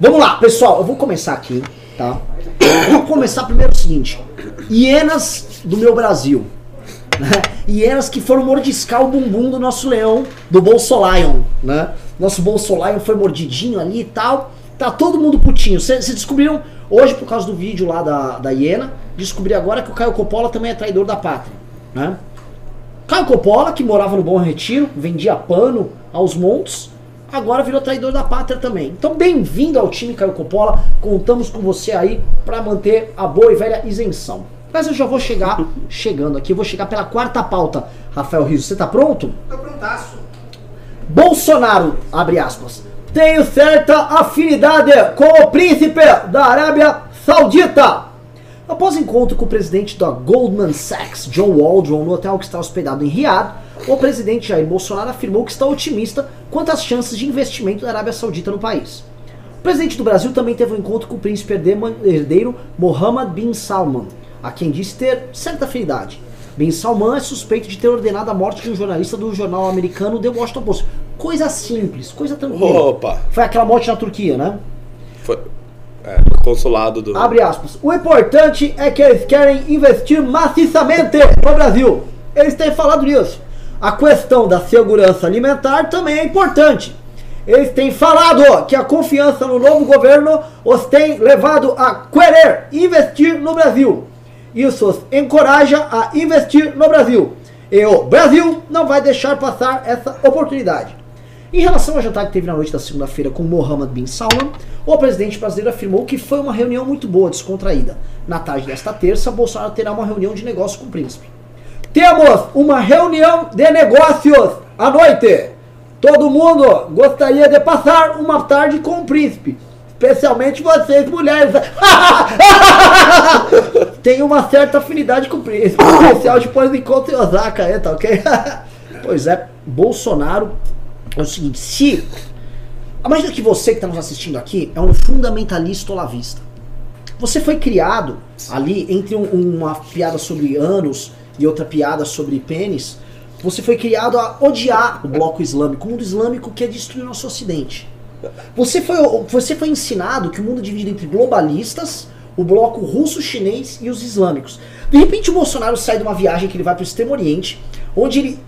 Vamos lá, pessoal, eu vou começar aqui, tá? Eu vou começar primeiro o seguinte: hienas do meu Brasil, né? Hienas que foram mordiscar o bumbum do nosso leão, do Bolsolion, né? Nosso Bolsolion foi mordidinho ali e tal. Tá todo mundo putinho. Vocês descobriram hoje, por causa do vídeo lá da hiena, descobri agora que o Caio Coppola também é traidor da pátria, né? Caio Coppola, que morava no Bom Retiro, vendia pano aos montes, agora virou traidor da pátria também. Então, bem-vindo ao time Caio Coppola. Contamos com você aí pra manter a boa e velha isenção. Mas eu já vou chegando aqui, eu vou chegar pela quarta pauta. Rafael Rizzo, você tá pronto? Tô prontaço. Bolsonaro, abre aspas, tenho certa afinidade com o príncipe da Arábia Saudita. Após encontro com o presidente da Goldman Sachs, John Waldron, no hotel que está hospedado em Riad, o presidente Jair Bolsonaro afirmou que está otimista quanto às chances de investimento da Arábia Saudita no país. O presidente do Brasil também teve um encontro com o príncipe herdeiro Mohammed bin Salman, a quem disse ter certa afinidade. Bin Salman é suspeito de ter ordenado a morte de um jornalista do jornal americano The Washington Post. Coisa simples, coisa tranquila. Opa. Foi aquela morte na Turquia, né? Foi. É, consulado do... Abre aspas. O importante é que eles querem investir maciçamente no Brasil. Eles têm falado nisso. A questão da segurança alimentar também é importante. Eles têm falado que a confiança no novo governo os tem levado a querer investir no Brasil. Isso os encoraja a investir no Brasil. E o Brasil não vai deixar passar essa oportunidade. Em relação ao jantar que teve na noite da segunda-feira com Mohammed bin Salman, o presidente brasileiro afirmou que foi uma reunião muito boa, descontraída. Na tarde desta terça, Bolsonaro terá uma reunião de negócios com o príncipe. Temos uma reunião de negócios à noite. Todo mundo gostaria de passar uma tarde com o príncipe. Especialmente vocês, mulheres. Tem uma certa afinidade com o príncipe. Especial depois do encontro em Osaka, é, tá ok? Pois é, Bolsonaro é o seguinte, se... Imagina que você que está nos assistindo aqui é um fundamentalista olavista. Você foi criado ali entre uma piada sobre ânus e outra piada sobre pênis. Você foi criado a odiar o bloco islâmico, o mundo islâmico quer destruir o nosso ocidente. Você foi ensinado que o mundo é dividido entre globalistas, o bloco russo-chinês e os islâmicos. De repente o Bolsonaro sai de uma viagem que ele vai para o Extremo Oriente, onde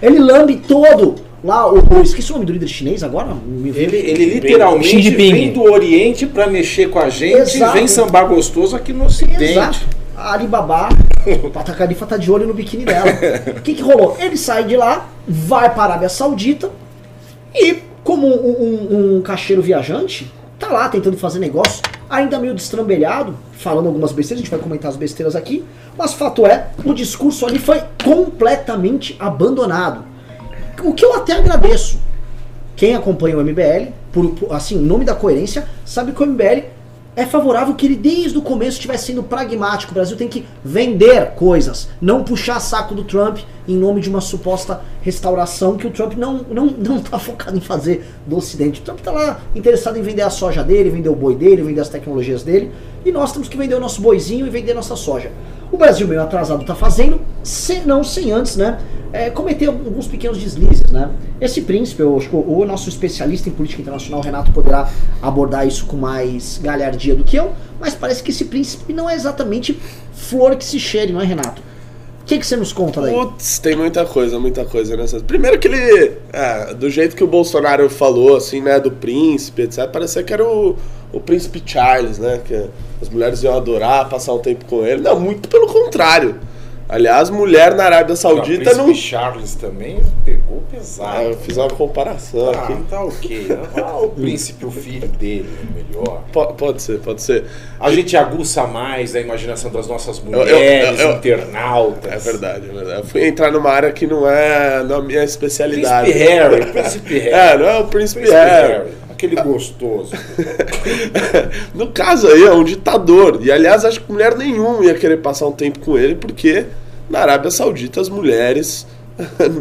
ele lambe todo lá, esqueci o nome do líder chinês agora. Ele literalmente vem do Oriente para mexer com a gente. Exato. E vem sambar gostoso aqui no Ocidente. Exato. A Alibaba, o Tata Khalifa tá de olho no biquíni dela. O que rolou? Ele sai de lá, vai para a Arábia Saudita e, como um cacheiro viajante, tá lá tentando fazer negócio, ainda meio destrambelhado, falando algumas besteiras, a gente vai comentar as besteiras aqui, mas fato é, o discurso ali foi completamente abandonado. O que eu até agradeço. Quem acompanha o MBL, assim, em nome da coerência, sabe que o MBL é favorável que ele desde o começo estivesse sendo pragmático. O Brasil tem que vender coisas, não puxar saco do Trump em nome de uma suposta restauração que o Trump não tá focado em fazer do Ocidente. O Trump tá lá interessado em vender a soja dele, vender o boi dele, vender as tecnologias dele, e nós temos que vender o nosso boizinho e vender nossa soja. O Brasil meio atrasado tá fazendo, se não sem antes, né, cometer alguns pequenos deslizes, né. Esse príncipe, eu acho que o nosso especialista em política internacional, Renato, poderá abordar isso com mais galhardia do que eu, mas parece que esse príncipe não é exatamente flor que se cheire, não é, Renato? O que você nos conta daí? Putz, tem muita coisa nessas. Primeiro que ele, do jeito que o Bolsonaro falou, assim, né, do príncipe, etc, parecia que era o príncipe Charles, né, que as mulheres iam adorar passar um tempo com ele. Não, muito pelo contrário. Aliás, mulher na Arábia Saudita não... O príncipe Charles também pegou pesado. Eu fiz uma comparação aqui. Tá ok. O príncipe, o filho dele é melhor. Pode ser, pode ser. A gente aguça mais a imaginação das nossas mulheres, internautas. É verdade, é verdade. Eu fui entrar numa área que não é a minha especialidade. Príncipe Harry, príncipe Harry. Não é o príncipe Harry. Aquele gostoso. No caso aí, é um ditador. E, aliás, acho que mulher nenhuma ia querer passar um tempo com ele, porque na Arábia Saudita as mulheres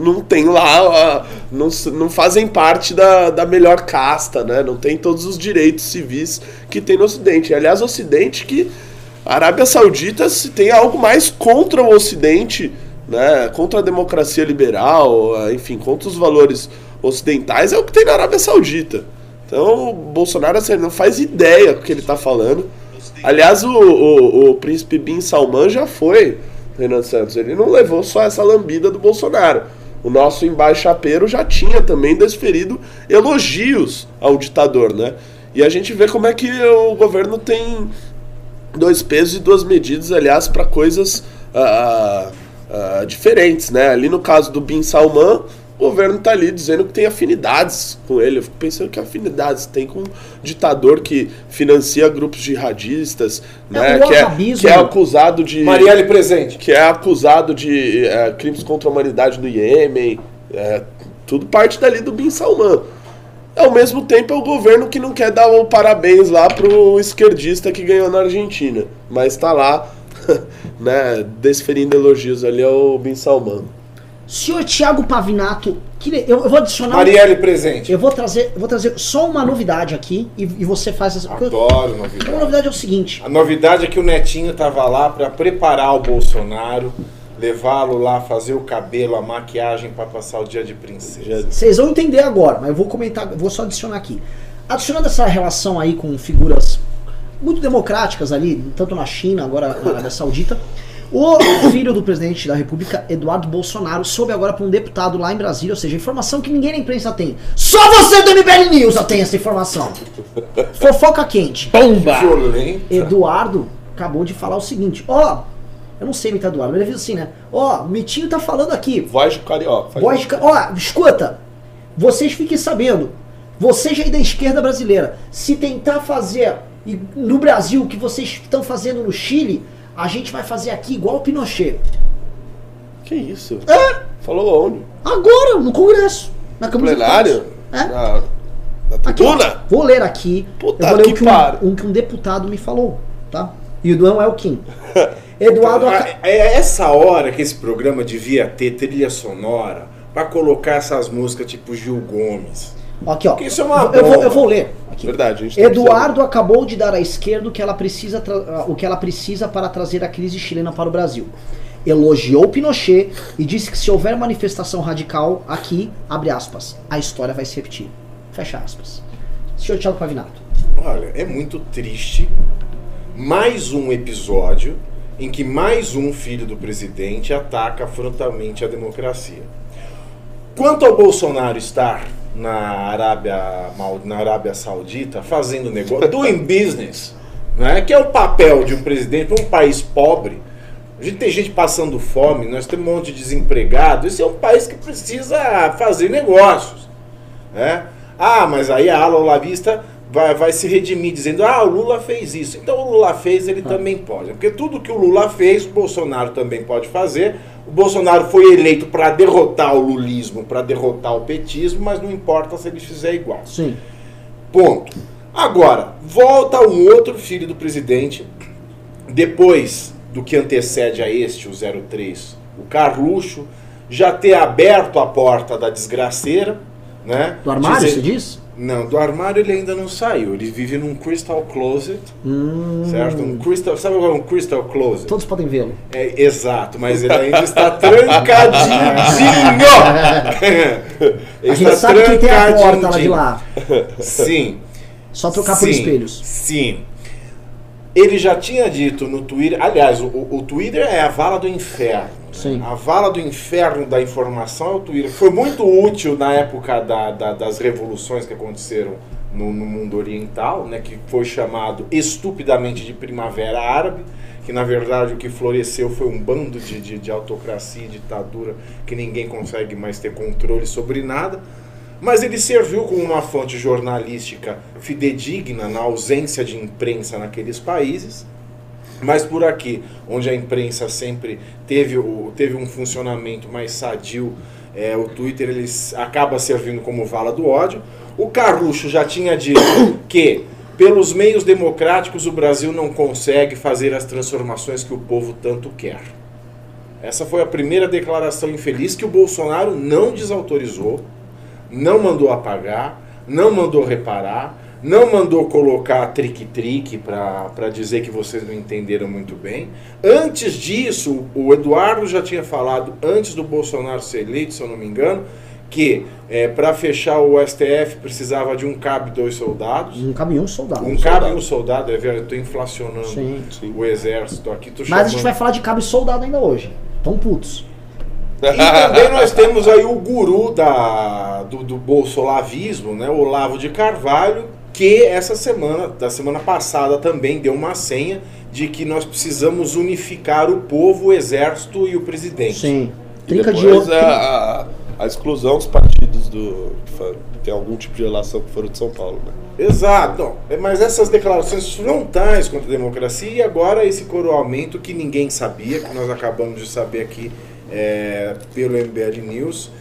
não tem lá, não fazem parte da melhor casta, né? Não tem todos os direitos civis que tem no Ocidente. E, aliás, o Ocidente, que a Arábia Saudita se tem algo mais contra o Ocidente, né? Contra a democracia liberal, enfim, contra os valores ocidentais, é o que tem na Arábia Saudita. Então, o Bolsonaro, assim, não faz ideia do que ele tá falando. Aliás, o príncipe bin Salman já foi, Renan Santos. Ele não levou só essa lambida do Bolsonaro. O nosso embaixapeiro já tinha também desferido elogios ao ditador, né? E a gente vê como é que o governo tem dois pesos e duas medidas, aliás, para coisas diferentes, né? Ali no caso do bin Salman, o governo tá ali dizendo que tem afinidades com ele. Eu fico pensando que afinidades tem com um ditador que financia grupos jihadistas, né? Que é acusado de... Marielle presente. Que é acusado de crimes contra a humanidade no Iêmen. É, tudo parte dali do bin Salman. Ao mesmo tempo é o governo que não quer dar o parabéns lá pro esquerdista que ganhou na Argentina. Mas tá lá, né, desferindo elogios ali ao bin Salman. Senhor Thiago Pavinato, eu vou adicionar... Marielle presente. Eu vou trazer só uma novidade aqui e você faz essa... Adoro novidade. Uma novidade é o seguinte... A novidade é que o Netinho tava lá para preparar o Bolsonaro, levá-lo lá, fazer o cabelo, a maquiagem para passar o dia de princesa. Vocês vão entender agora, mas eu vou comentar, vou só adicionar aqui. Adicionando essa relação aí com figuras muito democráticas ali, tanto na China, agora na Arábia Saudita... O filho do presidente da República, Eduardo Bolsonaro, soube agora para um deputado lá em Brasília, ou seja, informação que ninguém na imprensa tem. Só você do MBL News tem essa informação. Fofoca quente. Bomba! Eduardo acabou de falar o seguinte, eu não sei imitar Eduardo, mas ele fez assim, né? O Mitinho tá falando aqui. Voz de carioca. Escuta, vocês fiquem sabendo, vocês aí da esquerda brasileira, se tentar fazer no Brasil o que vocês estão fazendo no Chile... A gente vai fazer aqui igual o Pinochet. Que isso? É? Falou onde? Agora, no Congresso. Na Câmara dos Deputados. Plenário? É. Na tribuna? Vou ler aqui. Puta, eu vou ler o que um deputado me falou, tá? E não é o Kim. Eduardo... É essa hora que esse programa devia ter trilha sonora pra colocar essas músicas tipo Gil Gomes. Aqui, ó. Isso é uma eu vou ler. Aqui. Verdade, a gente tá Eduardo precisando. Acabou de dar à esquerda o que ela precisa para trazer a crise chilena para o Brasil. Elogiou Pinochet e disse que se houver manifestação radical aqui, abre aspas, a história vai se repetir. Fecha aspas. Senhor Thiago Pavinato. Olha, é muito triste. Mais um episódio em que mais um filho do presidente ataca frontalmente a democracia. Quanto ao Bolsonaro estar... na Arábia Saudita, fazendo negócio, doing business, né? Que é o papel de um presidente para um país pobre. A gente tem gente passando fome, nós temos um monte de desempregado, esse é um país que precisa fazer negócios, né? Ah, mas aí a ala olavista vai se redimir dizendo, o Lula fez isso, então o Lula fez, ele também pode, porque tudo que o Lula fez, o Bolsonaro também pode fazer. O Bolsonaro foi eleito para derrotar o lulismo, para derrotar o petismo, mas não importa se ele fizer igual. Sim. Ponto. Agora, volta um outro filho do presidente, depois do que antecede a este, o 03, o Carluxo, já ter aberto a porta da desgraceira, né? Do armário, você diz? Não, do armário ele ainda não saiu. Ele vive num crystal closet, certo? Sabe qual é um crystal closet? Todos podem vê-lo. É, exato, mas ele ainda está trancadinho. Ele está sabe que tem a porta lá de lá. Sim. Só trocar por espelhos. Sim. Ele já tinha dito no Twitter... Aliás, o Twitter é a vala do inferno. Sim. A vala do inferno da informação é o Twitter. Foi muito útil na época das revoluções que aconteceram no mundo oriental, né, que foi chamado estupidamente de Primavera Árabe, que na verdade o que floresceu foi um bando de autocracia e ditadura que ninguém consegue mais ter controle sobre nada. Mas ele serviu como uma fonte jornalística fidedigna na ausência de imprensa naqueles países. Mas por aqui, onde a imprensa sempre teve um funcionamento mais sadio, o Twitter ele acaba servindo como vala do ódio. O Carluxo já tinha dito que, pelos meios democráticos, o Brasil não consegue fazer as transformações que o povo tanto quer. Essa foi a primeira declaração infeliz que o Bolsonaro não desautorizou, não mandou apagar, não mandou reparar, não mandou colocar trique-trique para dizer que vocês não entenderam muito bem. Antes disso, o Eduardo já tinha falado, antes do Bolsonaro ser eleito, se eu não me engano, que para fechar o STF precisava de 1 cabo e 2 soldados. 1 caminhão soldado. 1 cabo e 1 soldado, é verdade, eu estou inflacionando o exército aqui. Tô chamando... Mas a gente vai falar de cabo e soldado ainda hoje, tão putos. E também nós temos aí o guru do bolsolavismo, né, Olavo de Carvalho, que essa semana, da semana passada também deu uma senha de que nós precisamos unificar o povo, o exército e o presidente. Sim. E depois a exclusão dos partidos que tem algum tipo de relação com o Foro de São Paulo, né? Exato. Mas essas declarações frontais contra a democracia e agora esse coroamento que ninguém sabia, que nós acabamos de saber aqui pelo MBL News,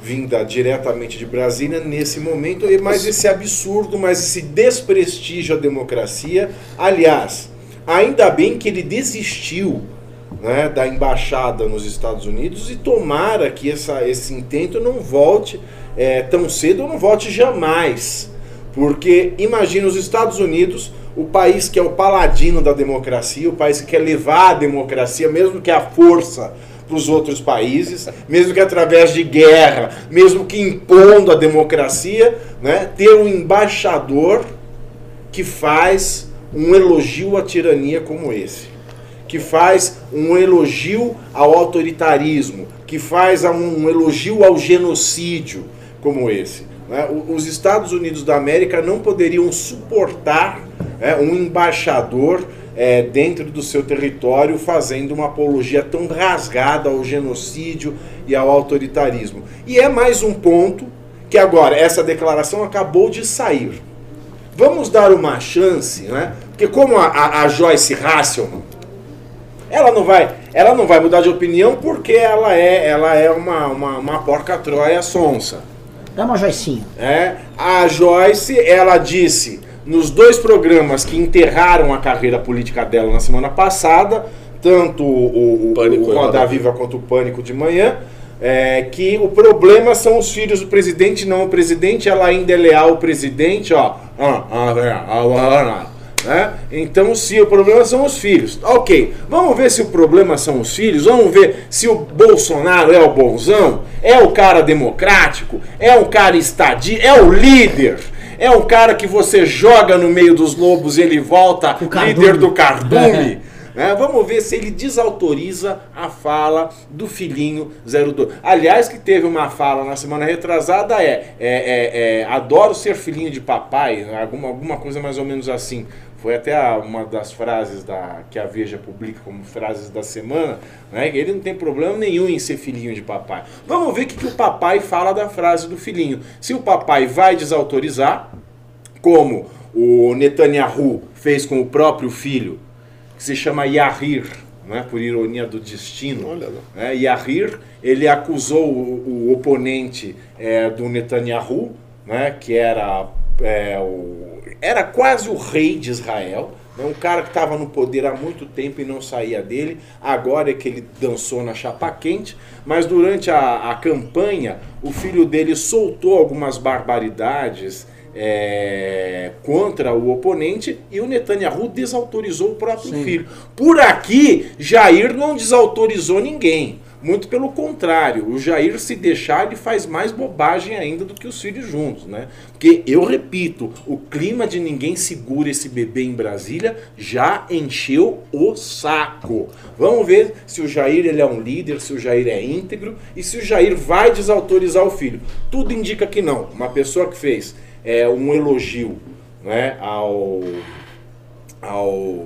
vinda diretamente de Brasília nesse momento, mas esse absurdo, mas esse desprestígio à democracia. Aliás, ainda bem que ele desistiu, né, da embaixada nos Estados Unidos, e tomara que esse intento não volte tão cedo, ou não volte jamais. Porque imagina os Estados Unidos, o país que é o paladino da democracia, o país que quer levar a democracia, mesmo que a força, para os outros países, mesmo que através de guerra, mesmo que impondo a democracia, né, ter um embaixador que faz um elogio à tirania como esse, que faz um elogio ao autoritarismo, que faz um elogio ao genocídio como esse, né? Os Estados Unidos da América não poderiam suportar um embaixador dentro do seu território fazendo uma apologia tão rasgada ao genocídio e ao autoritarismo. E é mais um ponto que agora, essa declaração acabou de sair. Vamos dar uma chance, né? Porque como a Joice Hasselmann, ela não vai mudar de opinião porque ela é uma porca-troia sonsa. Dá uma joicinha. A Joice, ela disse... Nos dois programas que enterraram a carreira política dela na semana passada, tanto o Roda Viva quanto o Pânico de manhã, que o problema são os filhos do presidente, não o presidente, ela ainda é leal ao presidente, ó. Né? Então, se o problema são os filhos. Ok, vamos ver se o problema são os filhos, vamos ver se o Bolsonaro é o bonzão, é o cara democrático, é o cara estadista, é o líder. É um cara que você joga no meio dos lobos e ele volta líder do cardume. Né? Vamos ver se ele desautoriza a fala do filhinho 02. Aliás, que teve uma fala na semana retrasada, adoro ser filhinho de papai, alguma coisa mais ou menos assim. Foi até uma das frases que a Veja publica como frases da semana, né? Ele não tem problema nenhum em ser filhinho de papai. Vamos ver o que o papai fala da frase do filhinho. Se o papai vai desautorizar, como o Netanyahu fez com o próprio filho, que se chama Yair, né? Por ironia do destino. Olha lá. Né? Yair, ele acusou o oponente do Netanyahu, né? Que era... era quase o rei de Israel, né? Um cara que estava no poder há muito tempo e não saía dele, agora é que ele dançou na chapa quente, mas durante a campanha o filho dele soltou algumas barbaridades contra o oponente e o Netanyahu desautorizou o próprio filho. Por aqui, Jair não desautorizou ninguém. Muito pelo contrário, o Jair, se deixar, ele faz mais bobagem ainda do que os filhos juntos, né? Porque, eu repito, o clima de ninguém segura esse bebê em Brasília já encheu o saco. Vamos ver se o Jair ele é um líder, se o Jair é íntegro e se o Jair vai desautorizar o filho. Tudo indica que não. Uma pessoa que fez um elogio, né, ao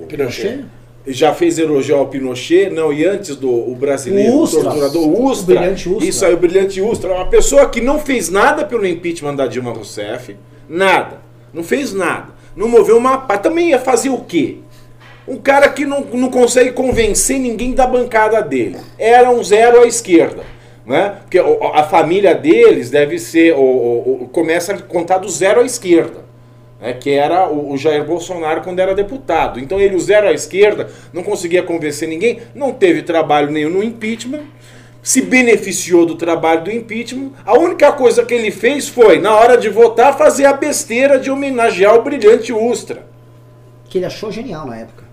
Pinochet? Já fez elogio ao Pinochet, não, e antes o brasileiro, o torturador Ustra, isso aí, o brilhante Ustra, uma pessoa que não fez nada pelo impeachment da Dilma Rousseff, nada, não fez nada, não moveu uma pá, também ia fazer o quê? Um cara que não consegue convencer ninguém da bancada dele, era um zero à esquerda, né? Porque a família deles deve ser, começa a contar do zero à esquerda. Que era o Jair Bolsonaro quando era deputado. Então ele, o zero à esquerda, não conseguia convencer ninguém, não teve trabalho nenhum no impeachment, se beneficiou do trabalho do impeachment. A única coisa que ele fez foi, na hora de votar, fazer a besteira de homenagear o brilhante Ustra. que ele achou genial na época.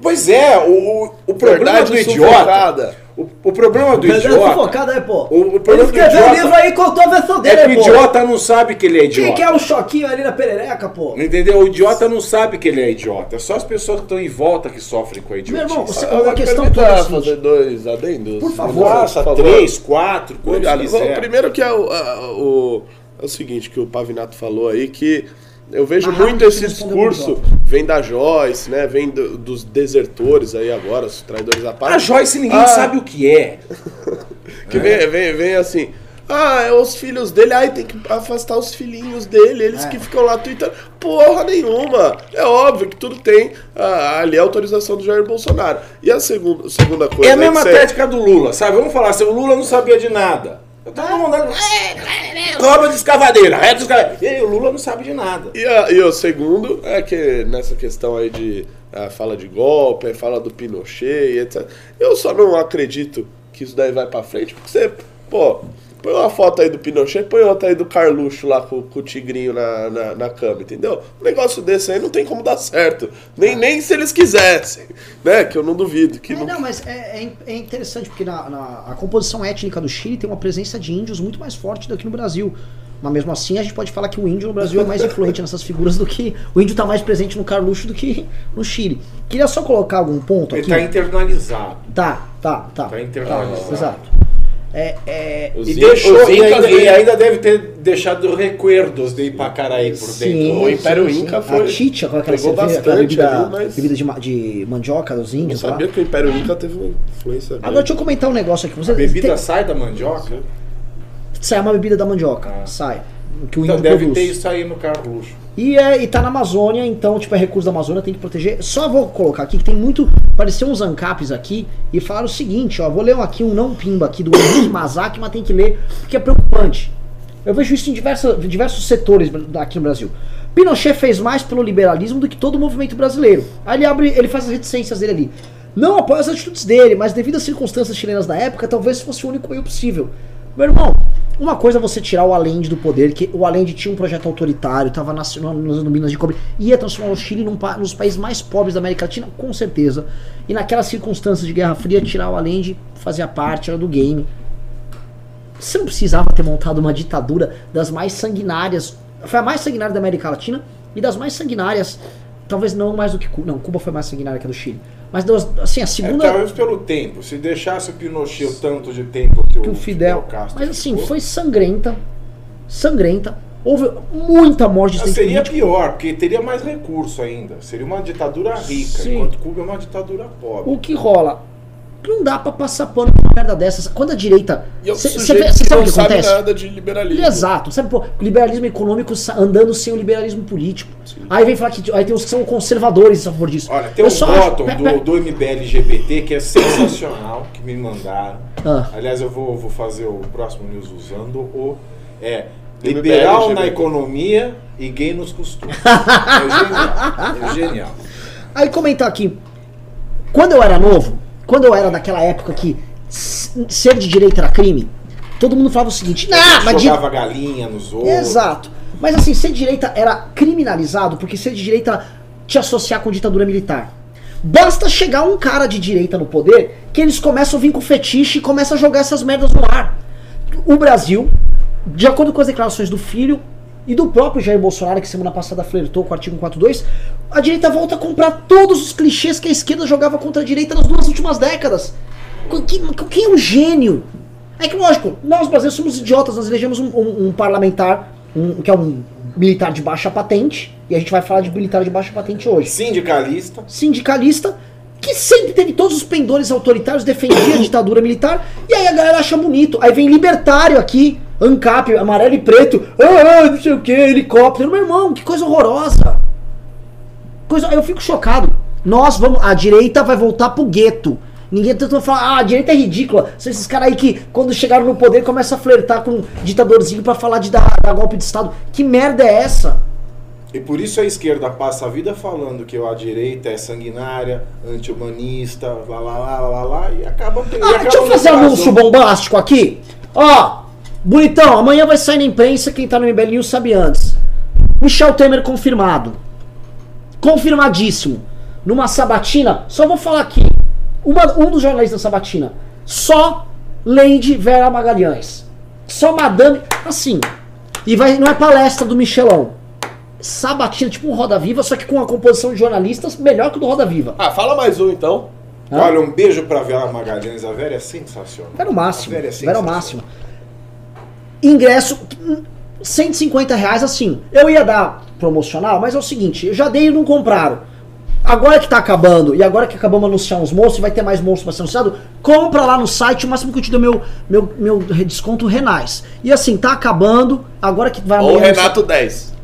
Pois é, o problema do idiota... O problema do idiota... Aí, pô. O problema ele escreveu o livro aí e contou a versão dele, é que o idiota não sabe que ele é idiota. Quem quer um choquinho ali na perereca, pô? Entendeu? O idiota não sabe que ele é idiota. É só as pessoas que estão em volta que sofrem com a idiotice. Meu irmão, a questão toda é fazer dois adendos. Por favor. Nossa, três, quatro, quantos quiser. Primeiro que é o seguinte, que o Pavinato falou aí, que... Eu vejo muito esse discurso, vem da Joice, né? Vem dos desertores aí agora, os traidores da pátria. A Joice ninguém sabe o que é. Que vem assim, os filhos dele, tem que afastar os filhinhos dele, eles que ficam lá tweetando. Porra nenhuma! É óbvio que tudo tem ali a autorização do Jair Bolsonaro. E a segunda coisa... É a mesma técnica do Lula, sabe? Vamos falar assim, o Lula não sabia de nada. Eu tava mandando... Cobra de escavadeira, reto de escavadeira. E o Lula não sabe de nada. E o segundo é que nessa questão aí de fala de golpe, fala do Pinochet, etc. Eu só não acredito que isso daí vai pra frente, porque você, pô, põe uma foto aí do Pinochet, põe outra aí do Carluxo lá com o tigrinho na cama, entendeu? Um negócio desse aí não tem como dar certo. Nem se eles quisessem, né? Que eu não duvido. Que não... mas é interessante, porque a composição étnica do Chile tem uma presença de índios muito mais forte do que no Brasil. Mas mesmo assim a gente pode falar que o índio no Brasil é mais influente nessas figuras do que... O índio tá mais presente no Carluxo do que no Chile. Queria só colocar algum ponto aqui. Ele tá internalizado. Tá. Tá internalizado. Exato. Ainda deve ter deixado recuerdos de Ipacaraí por dentro. O Império Inca foi... A chicha, com aquela bebida de mandioca dos índios. Eu sabia que o Império Inca teve uma influência. Agora deixa eu comentar um negócio aqui. A bebida sai da mandioca? Sai uma bebida da mandioca. Sai. Que o então índio deve ter isso aí no Carluxo. E tá na Amazônia, então, tipo, é recurso da Amazônia, tem que proteger. Só vou colocar aqui que tem muito... Apareceu uns ancapes aqui e falaram o seguinte, ó. Vou ler aqui um não pimba aqui do Henrique Mazaki, mas tem que ler, porque é preocupante. Eu vejo isso em diversos setores aqui no Brasil. Pinochet fez mais pelo liberalismo do que todo o movimento brasileiro. Aí ele faz as reticências dele ali. Não apoio as atitudes dele, mas devido às circunstâncias chilenas da época, talvez fosse o único meio possível. Meu irmão, uma coisa é você tirar o Allende do poder, que o Allende tinha um projeto autoritário, estava nas minas de cobre, ia transformar o Chile nos países mais pobres da América Latina, com certeza. E naquelas circunstâncias de Guerra Fria, tirar o Allende fazia parte, era do game. Você não precisava ter montado uma ditadura das mais sanguinárias, foi a mais sanguinária da América Latina e das mais sanguinárias, talvez não mais do que Cuba. Não, Cuba foi mais sanguinária que a do Chile. Mas, assim, a segunda... talvez pelo tempo. Se deixasse o Pinochet o tanto de tempo que o Fidel Castro... Mas, assim, ficou... foi sangrenta. Sangrenta. Houve muita morte. Seria político. Pior, porque teria mais recurso ainda. Seria uma ditadura rica, sim, enquanto Cuba é uma ditadura pobre. O que rola? Não dá pra passar pano pra uma merda dessas. Quando a direita... Você sabe o que acontece? Nada de liberalismo. Exato. Sabe, pô, liberalismo econômico andando sem o liberalismo político. Sim. Aí vem falar que aí tem os que são conservadores a favor disso. Olha, tem um bottom do MBL LGBT que é sensacional, que me mandaram. Aliás, eu vou fazer o próximo news usando o... liberal na economia e gay nos costumes. É genial. Aí comentar aqui. Quando eu era novo, quando eu era daquela época que ser de direita era crime, todo mundo falava o seguinte... Jogava galinha nos outros. Exato. Mas assim, ser de direita era criminalizado porque ser de direita te associar com ditadura militar. Basta chegar um cara de direita no poder que eles começam a vir com fetiche e começam a jogar essas merdas no ar. O Brasil, de acordo com as declarações do filho e do próprio Jair Bolsonaro, que semana passada flertou com o artigo 142, a direita volta a comprar todos os clichês que a esquerda jogava contra a direita nas duas últimas décadas. Quem é um gênio? É que lógico, nós brasileiros somos idiotas, nós elegemos um parlamentar, que é um militar de baixa patente, e a gente vai falar de militar de baixa patente hoje. Sindicalista, que sempre teve todos os pendores autoritários, defendia a ditadura militar, e aí a galera acha bonito. Aí vem libertário aqui, ANCAP, amarelo e preto, não sei o que, helicóptero. Meu irmão, que coisa horrorosa. Eu fico chocado. A direita vai voltar pro gueto. Ninguém tenta falar, a direita é ridícula. São esses caras aí que, quando chegaram no poder, começam a flertar com um ditadorzinho pra falar de dar golpe de Estado. Que merda é essa? E por isso a esquerda passa a vida falando que a direita é sanguinária, anti-humanista, lá, e acaba... deixa eu fazer um anúncio bombástico aqui. Ó, bonitão, amanhã vai sair na imprensa, quem tá no MBL News sabe antes. Michel Temer confirmado. confirmadíssimo, numa sabatina, só vou falar aqui, um dos jornalistas da sabatina, só Lady Vera Magalhães, só Madame, assim, e vai, não é palestra do Michelão, sabatina, tipo um Roda Viva, só que com uma composição de jornalistas melhor que o do Roda Viva. Ah, fala mais um então. Hã? Olha, um beijo pra Vera Magalhães, a Vera é sensacional. Vera é o máximo, Vera é o máximo. Ingresso, R$150, assim, eu ia dar promocional, mas é o seguinte, eu já dei e não compraram. Agora que tá acabando, e agora que acabamos de anunciar uns monstros, vai ter mais monstros pra ser anunciado, compra lá no site, o máximo que eu te dou meu desconto reais. E assim, tá acabando, agora que vai... Ou Renato 10.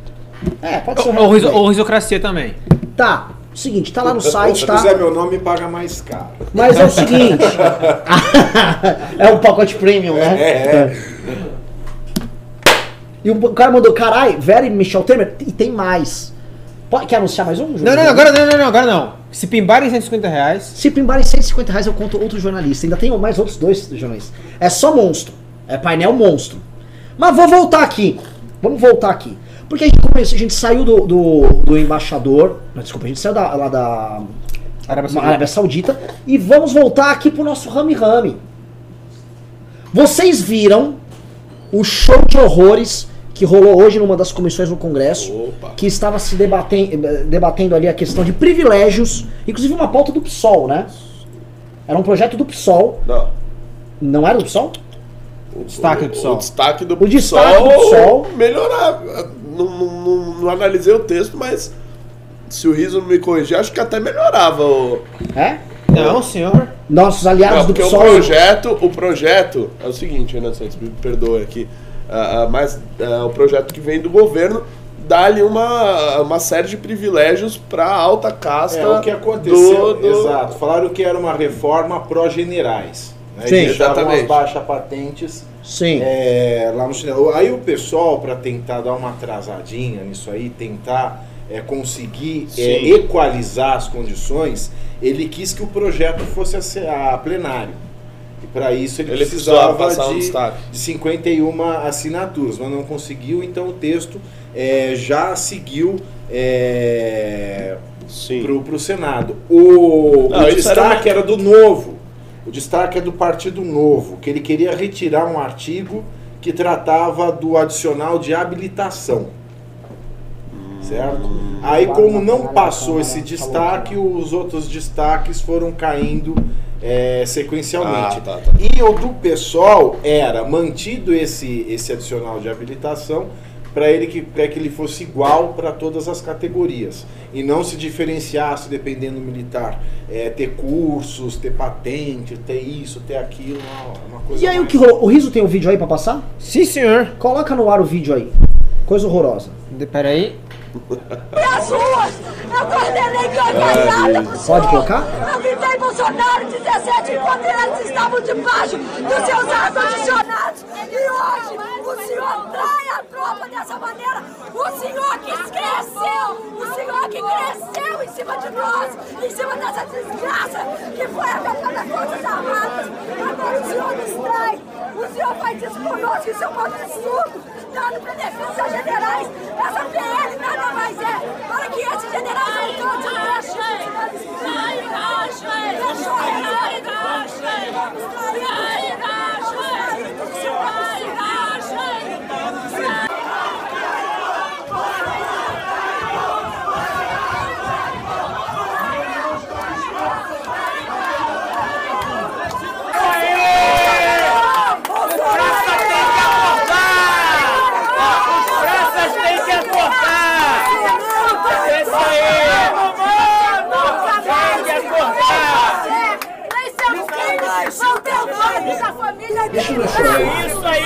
É, pode ser ou Rizocracia também. Tá, o seguinte, tá lá no site, tá? Se quiser meu nome, paga mais caro. Mas é o seguinte... é um pacote premium, né? É. E o cara mandou, carai, Vera e Michel Temer, e tem mais. Quer anunciar mais um? Não, agora não. Se pimbarem R$150. Se pimbarem R$150 eu conto outro jornalista. Ainda tem mais outros dois jornalistas. É só monstro. É painel monstro. Mas vou voltar aqui. Vamos voltar aqui. Porque a gente saiu do embaixador. Não, desculpa, a gente saiu lá da Arábia Saudita. E vamos voltar aqui pro nosso rame-rame. Vocês viram o show de horrores que rolou hoje numa das comissões do Congresso, que estava se debatendo ali a questão de privilégios, inclusive uma pauta do PSOL, né? Era um projeto do PSOL. Não. Não era do PSOL? O destaque do PSOL. O destaque do PSOL. Melhorar. Não analisei o texto, mas se o Rizzo me corrigir, acho que até melhorava. É? Não, senhor. Nossos aliados do PSOL. O projeto é o seguinte, Renato Santos, me perdoe aqui. O projeto que vem do governo dá-lhe uma série de privilégios para a alta casta. É o que aconteceu. Exato. Falaram que era uma reforma pró-generais. Né? Sim, exatamente. As baixas patentes. Sim. Lá no Senado. Aí o pessoal, para tentar dar uma atrasadinha nisso aí, tentar conseguir equalizar as condições, ele quis que o projeto fosse a plenário. E para isso ele precisava de 51 assinaturas, mas não conseguiu, então o texto já seguiu para o Senado. O destaque era do Novo, o destaque é do Partido Novo, que ele queria retirar um artigo que tratava do adicional de habilitação, certo? Aí como não passou esse destaque, os outros destaques foram caindo sequencialmente. Tá. E o do PSOL era mantido esse adicional de habilitação para que ele fosse igual para todas as categorias e não se diferenciasse dependendo do militar, ter cursos, ter patente, ter isso, ter aquilo, uma coisa. E aí o que rolou? O Rizzo tem um vídeo aí para passar? Sim, senhor. Coloca no ar o vídeo aí. Coisa horrorosa. Peraí. As ruas, eu coordenei cangalhada pro senhor. Pode colocar? Eu gritei Bolsonaro 17 enquanto eles estavam debaixo dos seus atos adicionados. E hoje o senhor trai a tropa dessa maneira. O senhor que esqueceu, o senhor que cresceu em cima de nós, em cima dessa desgraça que foi a das Forças Armadas. Agora o senhor nos trai. O senhor faz isso conosco, isso é um absurdo, dando benefícios aos generais. Essa PL nada mais é para que esses generais não se mexam. Deixa eu ver.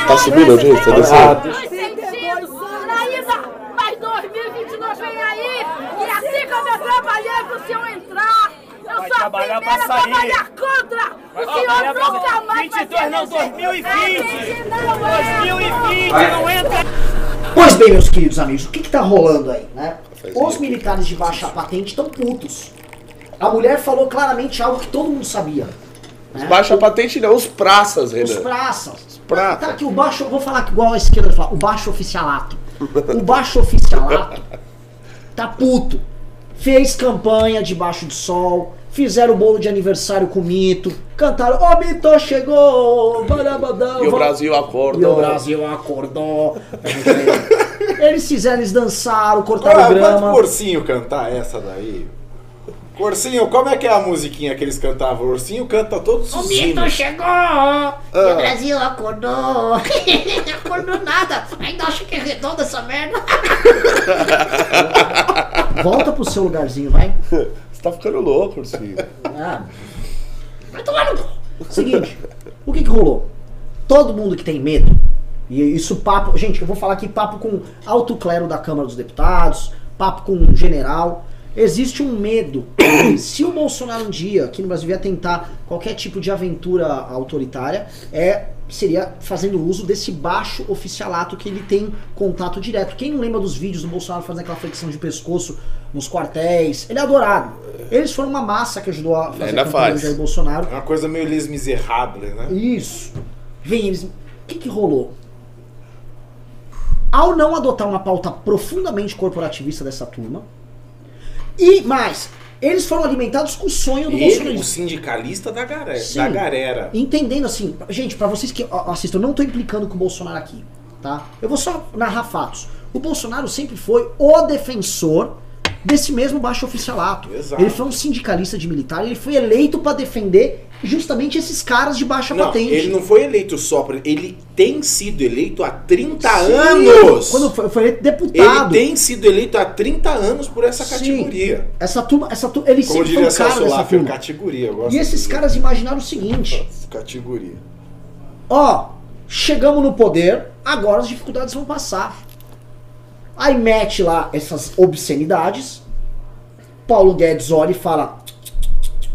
Tá subindo, gente? Tá descendo? Nós sentimos, Raíza, mas 2022 vem aí. E assim como eu trabalhei pro senhor entrar, eu sou a primeira a trabalhar contra. O senhor nunca mais vai ser. 22 não, 2020 não entra. Pois bem, meus queridos amigos, o que tá rolando aí, né? Os militares de baixa patente estão putos. A mulher falou claramente algo que todo mundo sabia. Os baixa patente não, os praças, Renan. Os praças. Tá aqui o baixo, vou falar igual a esquerda fala, o baixo oficialato. O baixo oficialato tá puto. fez campanha debaixo do sol, fizeram o bolo de aniversário com o Mito, cantaram "Ó, Mito chegou, badabadão". E o Brasil acordou. E o Brasil acordou. Eles fizeram, eles dançaram, cortaram grama. Mas o Corsinho cantar essa daí... Corsinho, como é que é a musiquinha que eles cantavam? O Ursinho canta todos os hinos. O Mito chegou, e o Brasil acordou. Não acordou nada, ainda acho que é redonda essa merda. Volta pro seu lugarzinho, vai. Você tá ficando louco, Ursinho. Ah. Vai tomar no cu. Seguinte, o que que rolou? Todo mundo que tem medo, e isso papo... Gente, eu vou falar aqui papo com alto clero da Câmara dos Deputados, papo com um general... Existe um medo, se o Bolsonaro um dia, aqui no Brasil, ia tentar qualquer tipo de aventura autoritária, seria fazendo uso desse baixo oficialato que ele tem contato direto. Quem não lembra dos vídeos do Bolsonaro fazendo aquela flexão de pescoço nos quartéis? Ele é adorado. Eles foram uma massa que ajudou a fazer a campanha do Jair Bolsonaro. É uma coisa meio Les Misérables, né? Isso. Vem, eles... O que que rolou? Ao não adotar uma pauta profundamente corporativista dessa turma, e mais, eles foram alimentados com o sonho do bolsonarismo. O sindicalista da galera. Entendendo assim, gente, pra vocês que assistam, eu não tô implicando com o Bolsonaro aqui, tá? Eu vou só narrar fatos. O Bolsonaro sempre foi o defensor desse mesmo baixo oficialato. Exato. Ele foi um sindicalista de militar, ele foi eleito pra defender justamente esses caras de baixa patente. Ele não foi eleito só pra... Ele tem sido eleito há 30 anos. Quando foi eleito deputado. Ele tem sido eleito há 30 anos por essa categoria. Essa turma... Ele sempre foi um cara dessa turma. Categoria, e esses caras imaginaram o seguinte. Categoria. Ó, chegamos no poder, agora as dificuldades vão passar. Aí mete lá essas obscenidades. Paulo Guedes olha e fala: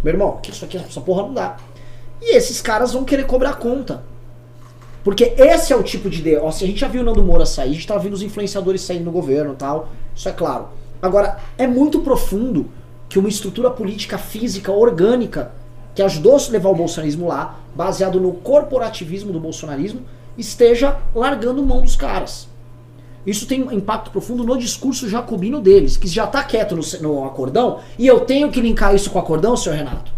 meu irmão, isso aqui, essa porra não dá. E esses caras vão querer cobrar conta. Porque esse é o tipo de ideia. Ó, se a gente já viu o Nando Moura sair, a gente tá vendo os influenciadores saindo no governo e tal. Isso é claro. Agora, é muito profundo que uma estrutura política física, orgânica, que ajudou a levar o bolsonarismo lá, baseado no corporativismo do bolsonarismo, esteja largando mão dos caras. Isso tem um impacto profundo no discurso jacobino deles, que já tá quieto no acordão, e eu tenho que linkar isso com o acordão, senhor Renato.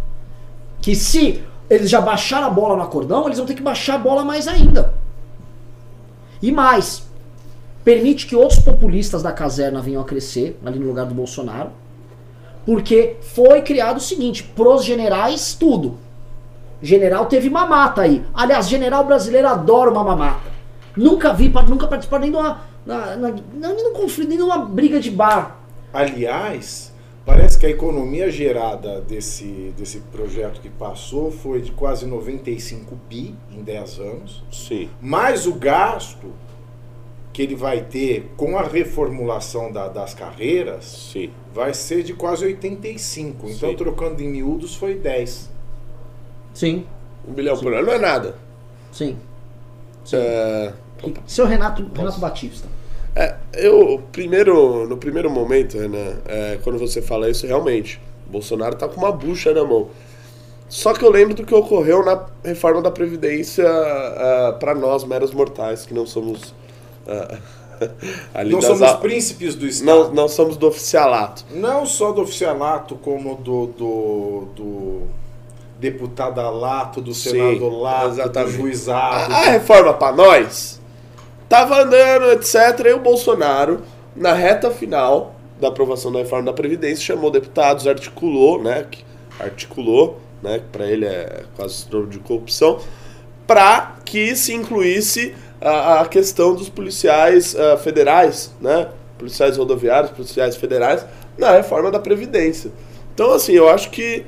Que se eles já baixaram a bola no acordão, eles vão ter que baixar a bola mais ainda. E mais, permite que outros populistas da caserna venham a crescer, ali no lugar do Bolsonaro, porque foi criado o seguinte, pros generais tudo. General teve mamata aí. Aliás, general brasileiro adora uma mamata. Nunca vi, nunca participar nem de uma... Não conflito, nem numa briga de bar. Aliás, parece que a economia gerada desse projeto que passou foi de quase 95 bi em 10 anos. Sim. Mais o gasto que ele vai ter com a reformulação das carreiras. Sim. Vai ser de quase 85. Então, sim, trocando em miúdos, foi 10. Sim. 1 bilhão, sim, por ano não é nada. Sim. Sim. Seu Renato Batista. No primeiro momento, Renan, quando você fala isso, realmente, o Bolsonaro tá com uma bucha na mão. Só que eu lembro do que ocorreu na reforma da Previdência para nós, meros mortais, que não somos... não somos príncipes do Estado. Não somos do oficialato. Não só do oficialato, como do deputada lato, do senado lato, do juizado. A reforma pra nós tava andando, etc. E o Bolsonaro, na reta final da aprovação da reforma da Previdência, chamou deputados, articulou, né, que pra ele é quase sinônimo de corrupção, pra que se incluísse a questão dos policiais federais, né, policiais rodoviários, policiais federais, na reforma da Previdência. Então, assim, eu acho que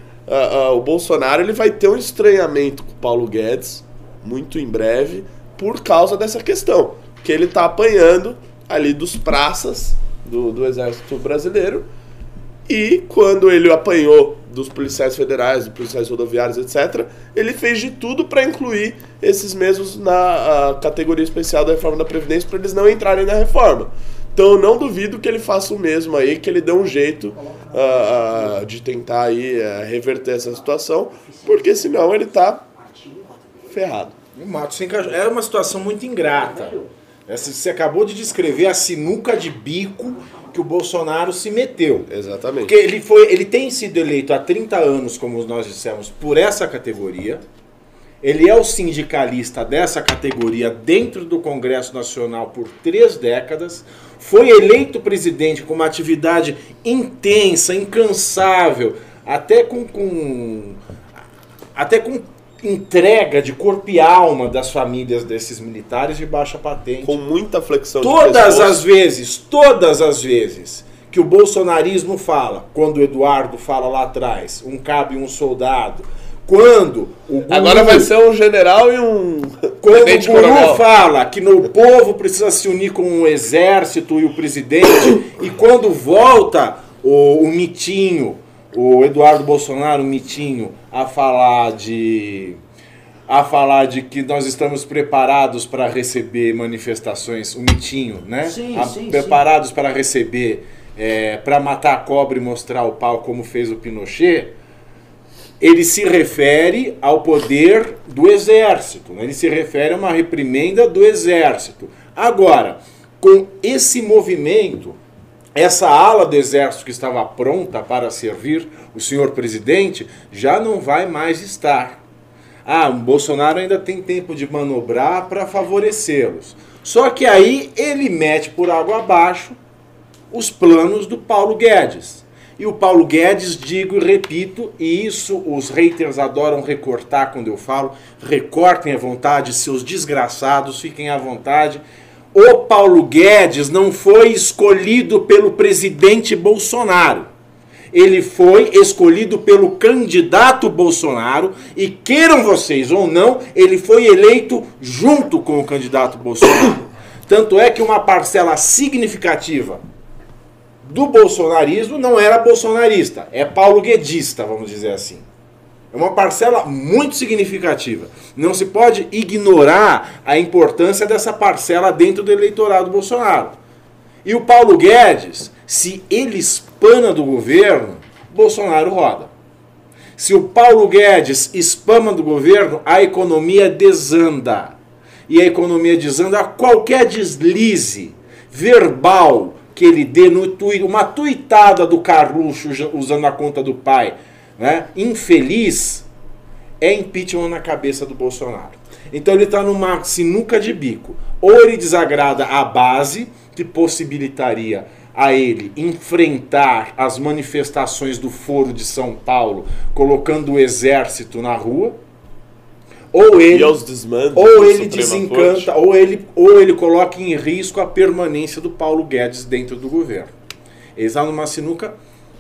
o Bolsonaro ele vai ter um estranhamento com o Paulo Guedes muito em breve por causa dessa questão, que ele tá apanhando ali dos praças do exército brasileiro, e quando ele apanhou dos policiais federais, dos policiais rodoviários, etc., ele fez de tudo para incluir esses mesmos na categoria especial da reforma da Previdência para eles não entrarem na reforma. Então eu não duvido que ele faça o mesmo aí, que ele dê um jeito de tentar aí reverter essa situação, porque senão ele tá ferrado. O Mato se encaixou. Era uma situação muito ingrata. Você acabou de descrever a sinuca de bico que o Bolsonaro se meteu. Exatamente. Porque ele tem sido eleito há 30 anos, como nós dissemos, por essa categoria. Ele é o sindicalista dessa categoria dentro do Congresso Nacional por 3 décadas. Foi eleito presidente com uma atividade intensa, incansável, até com entrega de corpo e alma das famílias desses militares de baixa patente. Com muita flexão de pescoço. Todas as vezes que o bolsonarismo fala, quando o Eduardo fala lá atrás, um cabo e um soldado, quando o Guru, agora vai ser um general e um... Quando o Guru fala que o povo precisa se unir com um exército e o presidente, e quando volta o mitinho, o Eduardo Bolsonaro, o mitinho, a falar de que nós estamos preparados para receber manifestações, o mitinho, né? Sim, sim, preparados para receber, para matar a cobra e mostrar o pau, como fez o Pinochet. Ele se refere ao poder do exército, né? Ele se refere a uma reprimenda do exército. Agora, com esse movimento, essa ala do exército que estava pronta para servir o senhor presidente já não vai mais estar. Ah, o Bolsonaro ainda tem tempo de manobrar para favorecê-los. Só que aí ele mete por água abaixo os planos do Paulo Guedes. E o Paulo Guedes, digo e repito, e isso os haters adoram recortar quando eu falo, recortem à vontade, seus desgraçados, fiquem à vontade. O Paulo Guedes não foi escolhido pelo presidente Bolsonaro. Ele foi escolhido pelo candidato Bolsonaro e, queiram vocês ou não, ele foi eleito junto com o candidato Bolsonaro. Tanto é que uma parcela significativa do bolsonarismo não era bolsonarista, é paulo-guedista, vamos dizer assim. É uma parcela muito significativa. Não se pode ignorar a importância dessa parcela dentro do eleitorado Bolsonaro. E o Paulo Guedes, se ele espana do governo, Bolsonaro roda. Se o Paulo Guedes espana do governo, a economia desanda. E a economia desanda a qualquer deslize verbal que ele dê no Twitter, uma tuitada do Carluxo usando a conta do pai, né? Infeliz, é impeachment na cabeça do Bolsonaro. Então ele está numa sinuca de bico. Ou ele desagrada a base, que possibilitaria a ele enfrentar as manifestações do Foro de São Paulo, colocando o exército na rua, ou ele desencanta, ou ele coloca em risco a permanência do Paulo Guedes dentro do governo. Ele está numa sinuca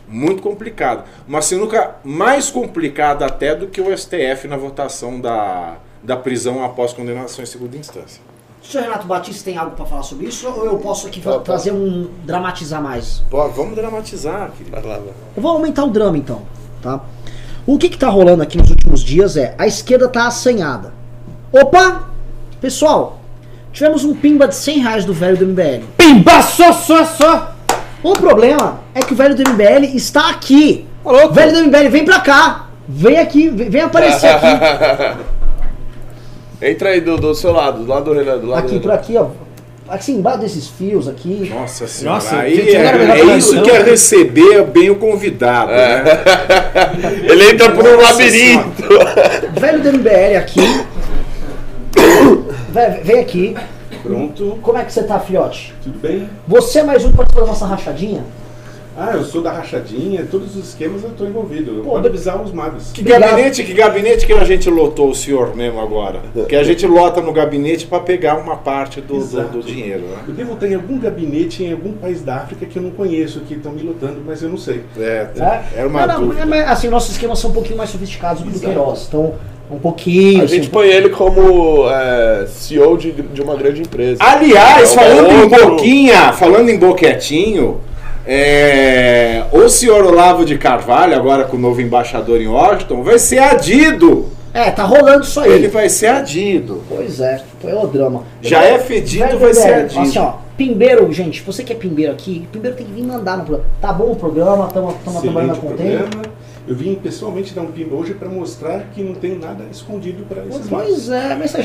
muito complicada. Uma sinuca mais complicada até do que o STF na votação da prisão após condenação em segunda instância. O senhor Renato Batista tem algo para falar sobre isso? Ou eu posso aqui trazer dramatizar mais? Pô, vamos dramatizar, querido. Eu vou aumentar o drama então, tá? O que está rolando aqui nos últimos dias é a esquerda está assanhada. Opa! Pessoal, tivemos um pimba de R$100 do velho do MBL. Pimba! Só! O problema é que o velho do MBL está aqui. O velho do MBL, vem pra cá. Vem aqui, vem aparecer aqui. Entra aí do seu lado, do lado do Renan, do lado aqui, do Renan. Aqui, ó. Assim, embaixo desses fios aqui. Nossa senhora, é isso que é receber bem o convidado, né? Ele entra por um labirinto. Velho do MBL aqui. Vem aqui. Pronto. Como é que você tá, filhote? Tudo bem? Você é mais um que participou da nossa rachadinha? Ah, eu sou da rachadinha, todos os esquemas eu tô envolvido. Eu posso avisar os magos. Que gabinete que a gente lotou o senhor mesmo agora? Que a gente lota no gabinete para pegar uma parte do dinheiro, né? Eu devo ter em algum gabinete em algum país da África que eu não conheço, que estão me lotando, mas eu não sei. Era uma dúvida. Mas, assim, nossos esquemas são um pouquinho mais sofisticados do que nós, então... Um pouquinho. A gente põe ele como CEO de uma grande empresa. Aliás, falando em boquetinho... o senhor Olavo de Carvalho, agora com o novo embaixador em Washington, vai ser adido. Tá rolando isso aí. Ele vai ser adido. Pois é, foi o drama. Já é fedido, vai ser adido. Assim, ó, pimbeiro, gente, você que é pimbeiro aqui, pimbeiro tem que vir mandar no programa. Tá bom o programa, estamos trabalhando com o tempo. Eu vim pessoalmente dar um pimba hoje para mostrar que não tem nada escondido para esses lados. Pois é, mas isso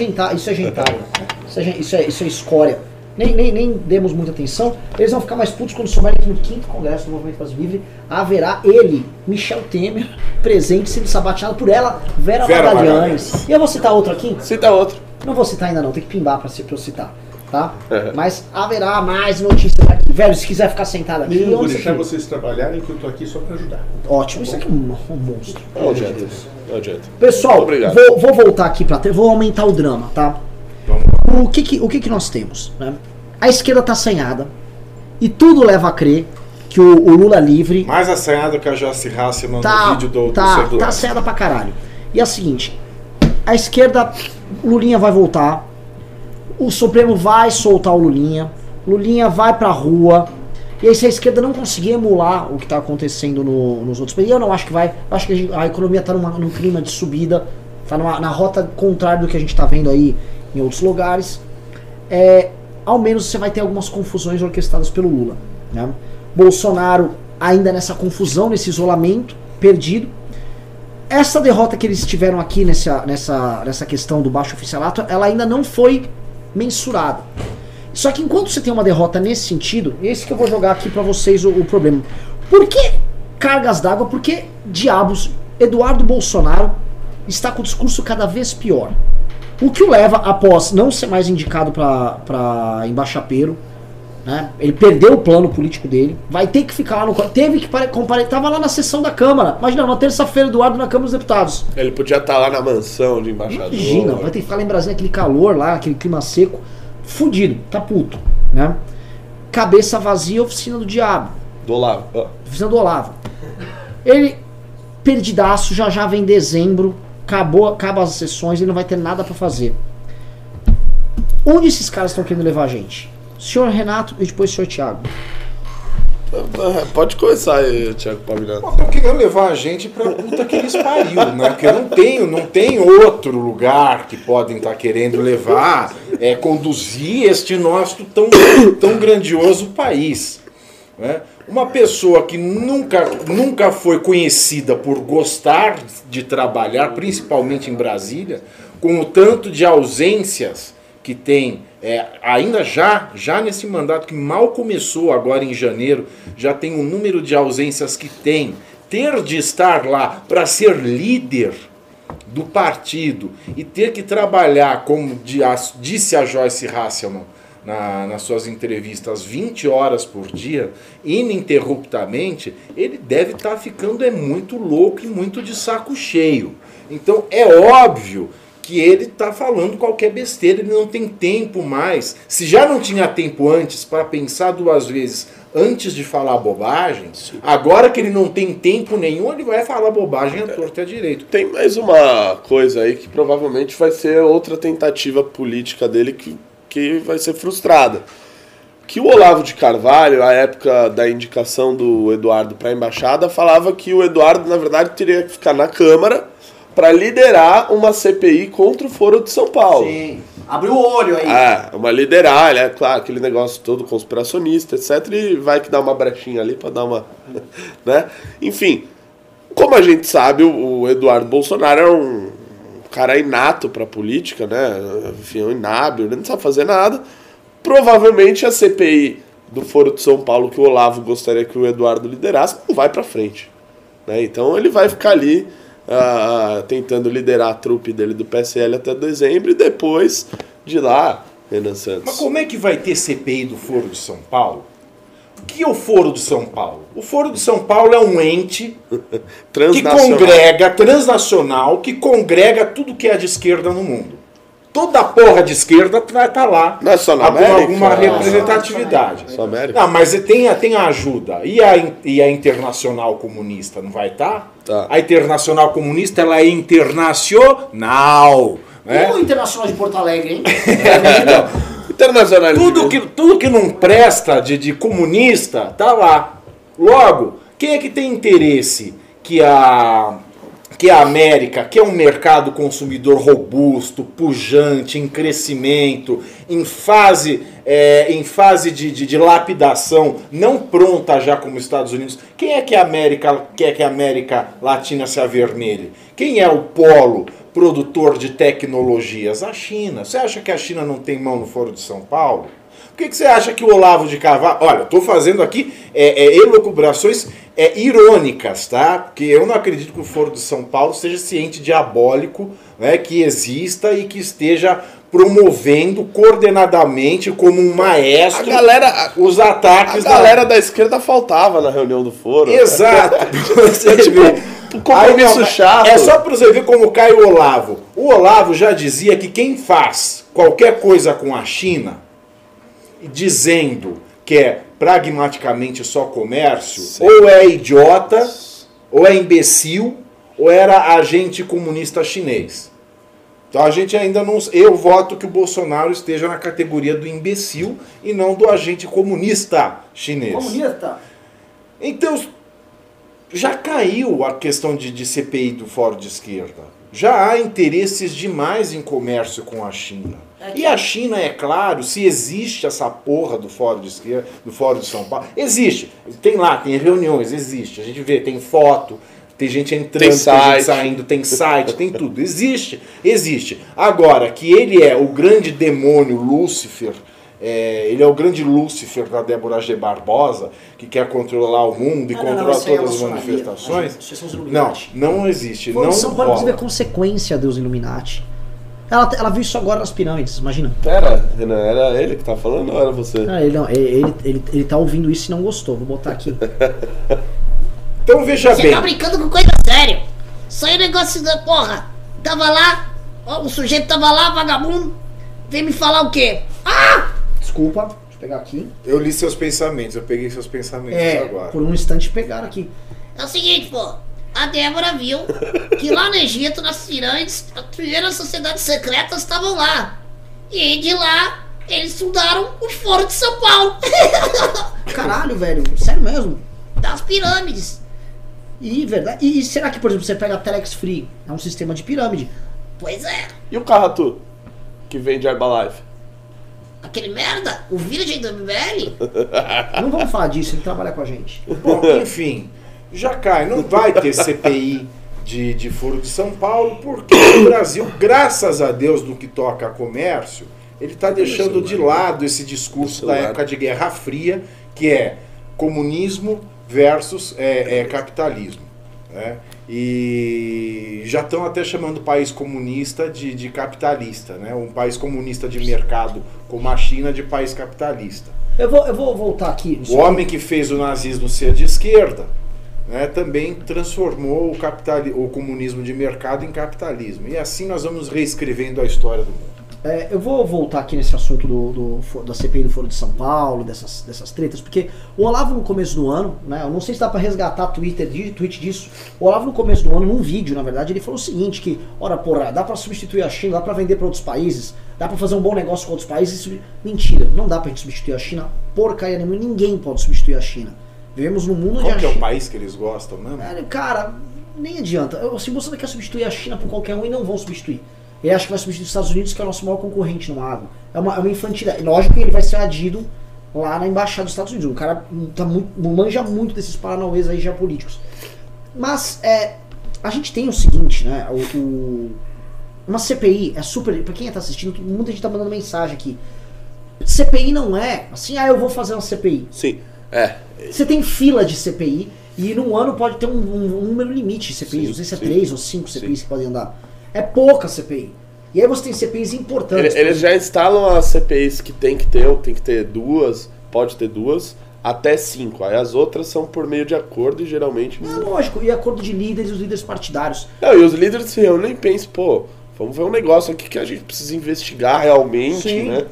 é gentalha. Isso é escória. nem demos muita atenção, eles vão ficar mais putos quando souberem que no 5º Congresso do Movimento Brasil Livre haverá ele, Michel Temer, presente, sendo sabateado por ela, Vera Magalhães. E eu vou citar outro aqui? Cita outro. Não vou citar ainda não, tem que pimbar pra eu citar, tá? Uhum. Mas haverá mais notícias aqui. Velho, se quiser ficar sentado aqui... Eu vou deixar vocês trabalharem, que eu tô aqui só pra ajudar. Ótimo, isso aqui é um monstro. Não adianta. Pessoal, vou voltar aqui pra... Vou aumentar o drama, tá? O que nós temos? Né? A esquerda tá assanhada e tudo leva a crer que o Lula livre... Mais assanhado que a Joice Hasselmann no vídeo do... Tá assanhada pra caralho. E é o seguinte, a esquerda... Lulinha vai voltar, o Supremo vai soltar o Lulinha, Lulinha vai pra rua, e aí se a esquerda não conseguir emular o que tá acontecendo nos outros países, eu não acho que vai, eu acho que a economia tá num clima de subida, tá na rota contrária do que a gente tá vendo aí em outros lugares, ao menos você vai ter algumas confusões orquestradas pelo Lula, né? Bolsonaro ainda nessa confusão, nesse isolamento, perdido. Essa derrota que eles tiveram aqui nessa questão do baixo oficialato, ela ainda não foi mensurada. Só que enquanto você tem uma derrota nesse sentido, esse que eu vou jogar aqui pra vocês o problema. Por que cargas d'água, por que diabos Eduardo Bolsonaro está com o discurso cada vez pior? O que o leva, após não ser mais indicado pra embaixapeiro, né? Ele perdeu o plano político dele, vai ter que ficar lá no... Teve que comparecer, tava lá na sessão da Câmara. Imagina, na terça-feira, Eduardo na Câmara dos Deputados. Ele podia estar lá na mansão de embaixador. Imagina, vai ter que ficar lá em Brasília, aquele calor lá, aquele clima seco. Fudido, tá puto, né? Cabeça vazia, oficina do diabo. Do Olavo. Oh. Oficina do Olavo. Ele, perdidaço, já vem dezembro, acabam as sessões, ele não vai ter nada pra fazer. Onde esses caras estão querendo levar a gente? Senhor Renato e depois o senhor Thiago. Pode começar aí, Thiago Pavilhão. Estão querendo levar a gente pra puta que eles pariu, né? Porque não tem outro lugar que podem estar querendo levar, conduzir este nosso tão grandioso país, né? Uma pessoa que nunca foi conhecida por gostar de trabalhar, principalmente em Brasília, com o tanto de ausências que tem, ainda já nesse mandato que mal começou agora em janeiro, já tem um número de ausências que tem, ter de estar lá para ser líder do partido e ter que trabalhar, como disse a Joice Hasselmann nas suas entrevistas, 20 horas por dia, ininterruptamente, ele deve estar ficando muito louco e muito de saco cheio. Então é óbvio que ele está falando qualquer besteira, ele não tem tempo mais. Se já não tinha tempo antes para pensar duas vezes antes de falar bobagem, agora que ele não tem tempo nenhum, ele vai falar bobagem à torta e à direita. Tem mais uma coisa aí que provavelmente vai ser outra tentativa política dele que vai ser frustrada. Que o Olavo de Carvalho, à época da indicação do Eduardo para a embaixada, falava que o Eduardo, na verdade, teria que ficar na Câmara para liderar uma CPI contra o Foro de São Paulo. Sim, abriu o olho aí. É, uma liderar, né? Claro, aquele negócio todo conspiracionista, etc. E vai que dá uma brechinha ali para dar uma... né? Enfim, como a gente sabe, o Eduardo Bolsonaro é um cara inato para política, né? Enfim, é um inábil, ele não sabe fazer nada. Provavelmente a CPI do Foro de São Paulo, que o Olavo gostaria que o Eduardo liderasse, não vai para frente, né? Então ele vai ficar ali tentando liderar a trupe dele do PSL até dezembro e depois de lá, Renan Santos. Mas como é que vai ter CPI do Foro de São Paulo? O que é o Foro de São Paulo? O Foro de São Paulo é um ente transnacional, que congrega tudo que é de esquerda no mundo. Toda a porra de esquerda vai estar lá. Não é só na América? Alguma representatividade. Só América. Não, mas tem a ajuda. E a Internacional Comunista não vai estar? Tá. A Internacional Comunista, ela é internacional. Né? O Internacional de Porto Alegre, hein? Internacional. Tudo que não presta de comunista tá lá. Logo, quem é que tem interesse que a América, que é um mercado consumidor robusto, pujante, em crescimento, em fase de lapidação, não pronta já como os Estados Unidos. Quem é que a América quer que a América Latina se avermelhe? Quem é o polo produtor de tecnologias? A China. Você acha que a China não tem mão no Foro de São Paulo? Por que você acha que o Olavo de Carvalho... Olha, estou fazendo aqui elucubrações irônicas, tá? Porque eu não acredito que o Foro de São Paulo seja esse ente diabólico, né, que exista e que esteja promovendo coordenadamente, como um maestro, a galera, os ataques... A galera da esquerda faltava na reunião do Foro. Exato. Você vê... Compromisso chato. É só para você ver como cai o Olavo. O Olavo já dizia que quem faz qualquer coisa com a China, dizendo que é pragmaticamente só comércio, sim, ou é idiota, ou é imbecil, ou era agente comunista chinês. Então a gente ainda não... Eu voto que o Bolsonaro esteja na categoria do imbecil e não do agente comunista chinês. Comunista. Então... já caiu a questão de CPI do Foro de Esquerda. Já há interesses demais em comércio com a China. E a China, é claro, se existe essa porra do Foro de Esquerda, do Foro de São Paulo, existe. Tem lá, tem reuniões, existe. A gente vê, tem foto, tem gente entrando, tem gente saindo, tem site, tem tudo. Existe, existe. Agora, que ele é o grande demônio Lúcifer... ele é o grande Lúcifer da Débora G. Barbosa, que quer controlar o mundo e controla todas as manifestações. Não existe. Não São Paulo, inclusive, é consequência dos Illuminati. Ela viu isso agora nas pirâmides, imagina. Pera, Renan, era ele que tá falando ou era você? Ele tá ouvindo isso e não gostou. Vou botar aqui. Então veja bem. Você tá brincando com coisa séria. Isso aí é negócio da porra. Tava lá, ó, o sujeito tava lá, vagabundo. Vem me falar o quê? Ah! Desculpa, deixa eu pegar aqui. Eu li seus pensamentos, eu peguei seus pensamentos agora. Por um instante pegaram aqui. É o seguinte, pô. A Débora viu que lá no Egito, nas pirâmides, as primeiras sociedades secretas estavam lá. E de lá, eles fundaram o Foro de São Paulo. Caralho, velho. Sério mesmo? Das pirâmides. E, verdade. E será que, por exemplo, você pega a Telex Free? É um sistema de pirâmide. Pois é. E o Carratu, que vende Herbalife? Aquele merda, o virgem do MBL? Não vamos falar disso, ele trabalha com a gente. Bom, enfim, já cai, não vai ter CPI de Foro de São Paulo, porque o Brasil, graças a Deus, no que toca a comércio, ele está deixando de lado esse discurso da época de Guerra Fria, que é comunismo versus capitalismo, né? E já estão até chamando o país comunista de capitalista, né? Um país comunista de mercado como a China de país capitalista. Eu vou voltar aqui. O homem que fez o nazismo ser de esquerda, né, também transformou o comunismo de mercado em capitalismo. E assim nós vamos reescrevendo a história do mundo. Eu vou voltar aqui nesse assunto da CPI do Foro de São Paulo, dessas tretas, porque o Olavo no começo do ano, né, eu não sei se dá pra resgatar tweet disso, o Olavo no começo do ano, num vídeo, na verdade, ele falou o seguinte, que, ora porra, dá pra substituir a China, dá pra vender pra outros países, dá pra fazer um bom negócio com outros países, mentira, não dá pra gente substituir a China, porcaria nenhuma, ninguém pode substituir a China. Vivemos num mundo onde a China... Qual que é o país que eles gostam, né? Cara, nem adianta, se você quer substituir a China por qualquer um, e não vão substituir. Ele acha que vai substituir os Estados Unidos, que é o nosso maior concorrente no agro. É uma infantilidade. Lógico que ele vai ser adido lá na Embaixada dos Estados Unidos. O cara manja muito desses paranauês aí geopolíticos. Mas a gente tem o seguinte, né? Uma CPI é super... Pra quem tá assistindo, muita gente tá mandando mensagem aqui. CPI não é assim, eu vou fazer uma CPI. Sim, Você tem fila de CPI e num ano pode ter um número limite de CPIs. Sim, não sei se é 3 ou 5 CPIs que podem andar. É pouca CPI. E aí você tem CPIs importantes. Eles já instalam as CPIs que tem que ter 2, pode ter 2, até 5. Aí as outras são por meio de acordo e geralmente... É lógico, e acordo de líderes e os líderes partidários. Não, e os líderes se reúnem e pensam, pô, vamos ver um negócio aqui que a gente precisa investigar realmente, sim, né?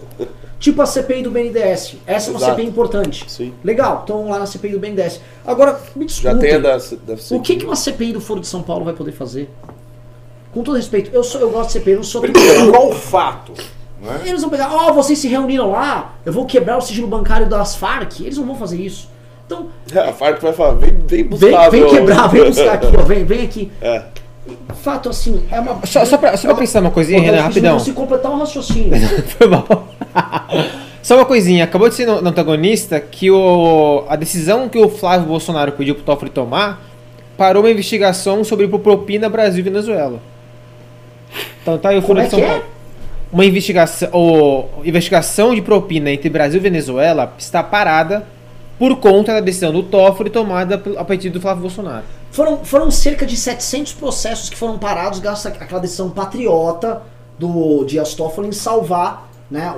Tipo a CPI do BNDES. Essa é uma CPI importante. Sim. Legal, então lá na CPI do BNDES. Agora, me desculpe, já tem a o que uma CPI do Foro de São Paulo vai poder fazer? Com todo respeito, eu gosto de CPI, não sou... Qual o fato? Né? Eles vão pegar, vocês se reuniram lá, eu vou quebrar o sigilo bancário das Farc. Eles não vão fazer isso. Então... a Farc vai falar, vem buscar. Vem quebrar, vem buscar aqui, ó, vem aqui. Fato assim, é uma... Só pra pensar uma coisinha, Renan, rapidão. Não se completar um raciocínio. Foi mal. Só uma coisinha, acabou de ser no antagonista que a decisão que o Flávio Bolsonaro pediu pro Toffoli tomar parou uma investigação sobre propina Brasil e Venezuela. Então tá aí o Foro de São Paulo. Uma investigação de propina entre Brasil e Venezuela está parada por conta da decisão do Toffoli tomada a partir do Flávio Bolsonaro. Foram cerca de 700 processos que foram parados graças àquela decisão patriota do Dias Toffoli em salvar, né,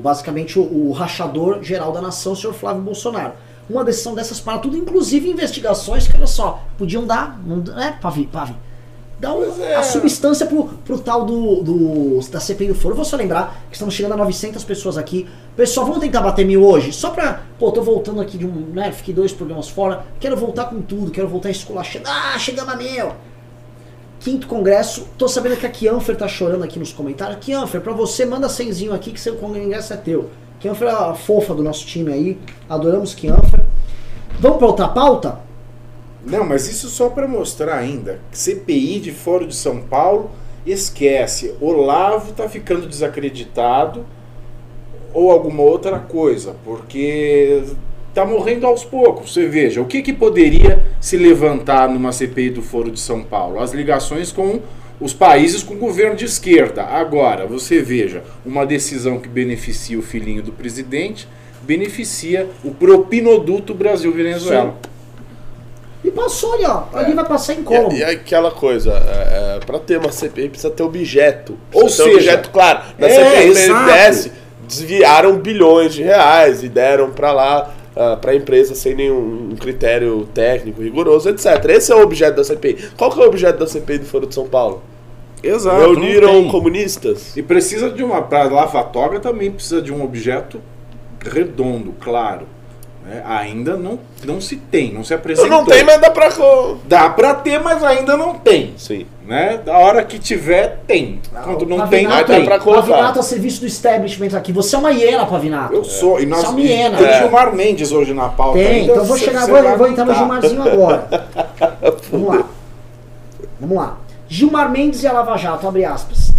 basicamente o rachador geral da nação, o senhor Flávio Bolsonaro. Uma decisão dessas para tudo, inclusive investigações que, olha só, podiam dar, né, Pavi? Dá a substância pro tal da CPI do Foro. Eu vou só lembrar que estamos chegando a 900 pessoas aqui. Pessoal, vamos tentar bater 1000 hoje? Só pra... Pô, tô voltando aqui de um... Né, fiquei 2 programas fora. Quero voltar com tudo. Quero voltar esculachando. Ah, chegamos a 1000! 5º Congresso. Tô sabendo que a Kianfer tá chorando aqui nos comentários. Kianfer, pra você, manda 100zinho aqui que seu congresso é teu. Kianfer é a fofa do nosso time aí. Adoramos Kianfer. Vamos pra outra pauta? Não, mas isso só para mostrar ainda. CPI de Foro de São Paulo, esquece. Olavo tá ficando desacreditado ou alguma outra coisa, porque tá morrendo aos poucos. Você veja, o que poderia se levantar numa CPI do Foro de São Paulo? As ligações com os países com governo de esquerda. Agora, você veja, uma decisão que beneficia o filhinho do presidente, beneficia o propinoduto Brasil-Venezuela. E passou ali, ó. Ali vai passar em como. E aquela coisa, pra ter uma CPI precisa ter objeto. Ou seja, objeto claro. Na CPI do BNDES desviaram bilhões de reais e deram pra lá, pra empresa sem nenhum critério técnico rigoroso, etc. Esse é o objeto da CPI. Qual que é o objeto da CPI do Foro de São Paulo? Exato. Reuniram comunistas. E precisa de uma... Pra lavatória também precisa de um objeto redondo, claro. Ainda não se tem, não se apresentou. Não tem, mas dá pra... Dá pra ter, mas ainda não tem. Sim. Né? Da hora que tiver, tem. Quando não tem, não tem. Pavinato a serviço do establishment aqui. Você é uma hiena, Pavinato. Eu sou. E nós é uma hiena. Tem Gilmar Mendes hoje na pauta. Tem, então vou entrar no Gilmarzinho agora. Vamos lá. Gilmar Mendes e a Lava Jato, abre aspas.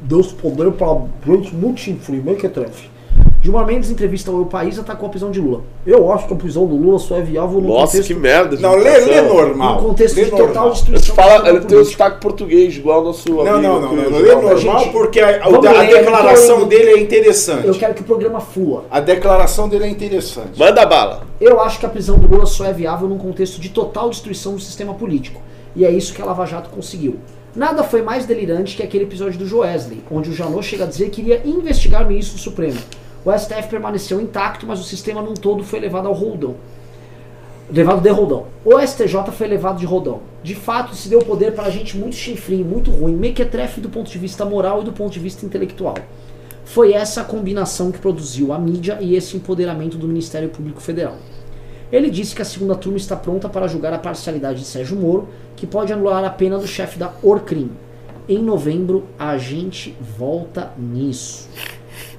Deus poder para grande multi-influência que trefe. Gilmar Mendes, entrevista ao País, atacou a prisão de Lula. Eu acho que a prisão do Lula só é viável no Nossa, contexto... que merda. Não, lê normal. No contexto de total destruição... Ele tem um sotaque português, igual ao nosso amigo. Não. Lê normal, gente, porque a declaração dele é interessante. Eu quero que o programa flua. A declaração dele é interessante. Manda bala. Eu acho que a prisão do Lula só é viável num contexto de total destruição do sistema político. E é isso que a Lava Jato conseguiu. Nada foi mais delirante que aquele episódio do Joesley, onde o Janot chega a dizer que iria investigar o ministro do Supremo. O STF permaneceu intacto, mas o sistema num todo foi levado ao roldão. Levado de roldão. O STJ foi levado de roldão. De fato, se deu poder para gente muito chifrinho, muito ruim, mequetrefe do ponto de vista moral e do ponto de vista intelectual. Foi essa a combinação que produziu a mídia e esse empoderamento do Ministério Público Federal. Ele disse que a segunda turma está pronta para julgar a parcialidade de Sérgio Moro, que pode anular a pena do chefe da Orcrim. Em novembro, a gente volta nisso.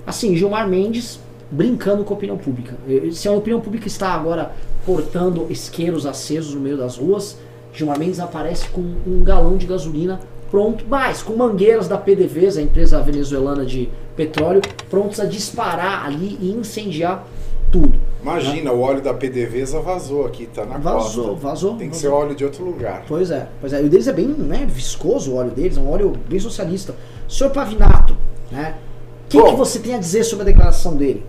Assim, Gilmar Mendes brincando com a opinião pública. Se a opinião pública está agora portando isqueiros acesos no meio das ruas, Gilmar Mendes aparece com um galão de gasolina pronto, mas com mangueiras da PDVSA, a empresa venezuelana de petróleo, prontos a disparar ali e incendiar tudo. Imagina, né? O óleo da PDVSA vazou aqui, tá na costa. Vazou. Tem que ser óleo de outro lugar. Pois é. E o deles é bem, né, viscoso, o óleo deles, é um óleo bem socialista. Senhor Pavinato, né? O que você tem a dizer sobre a declaração dele?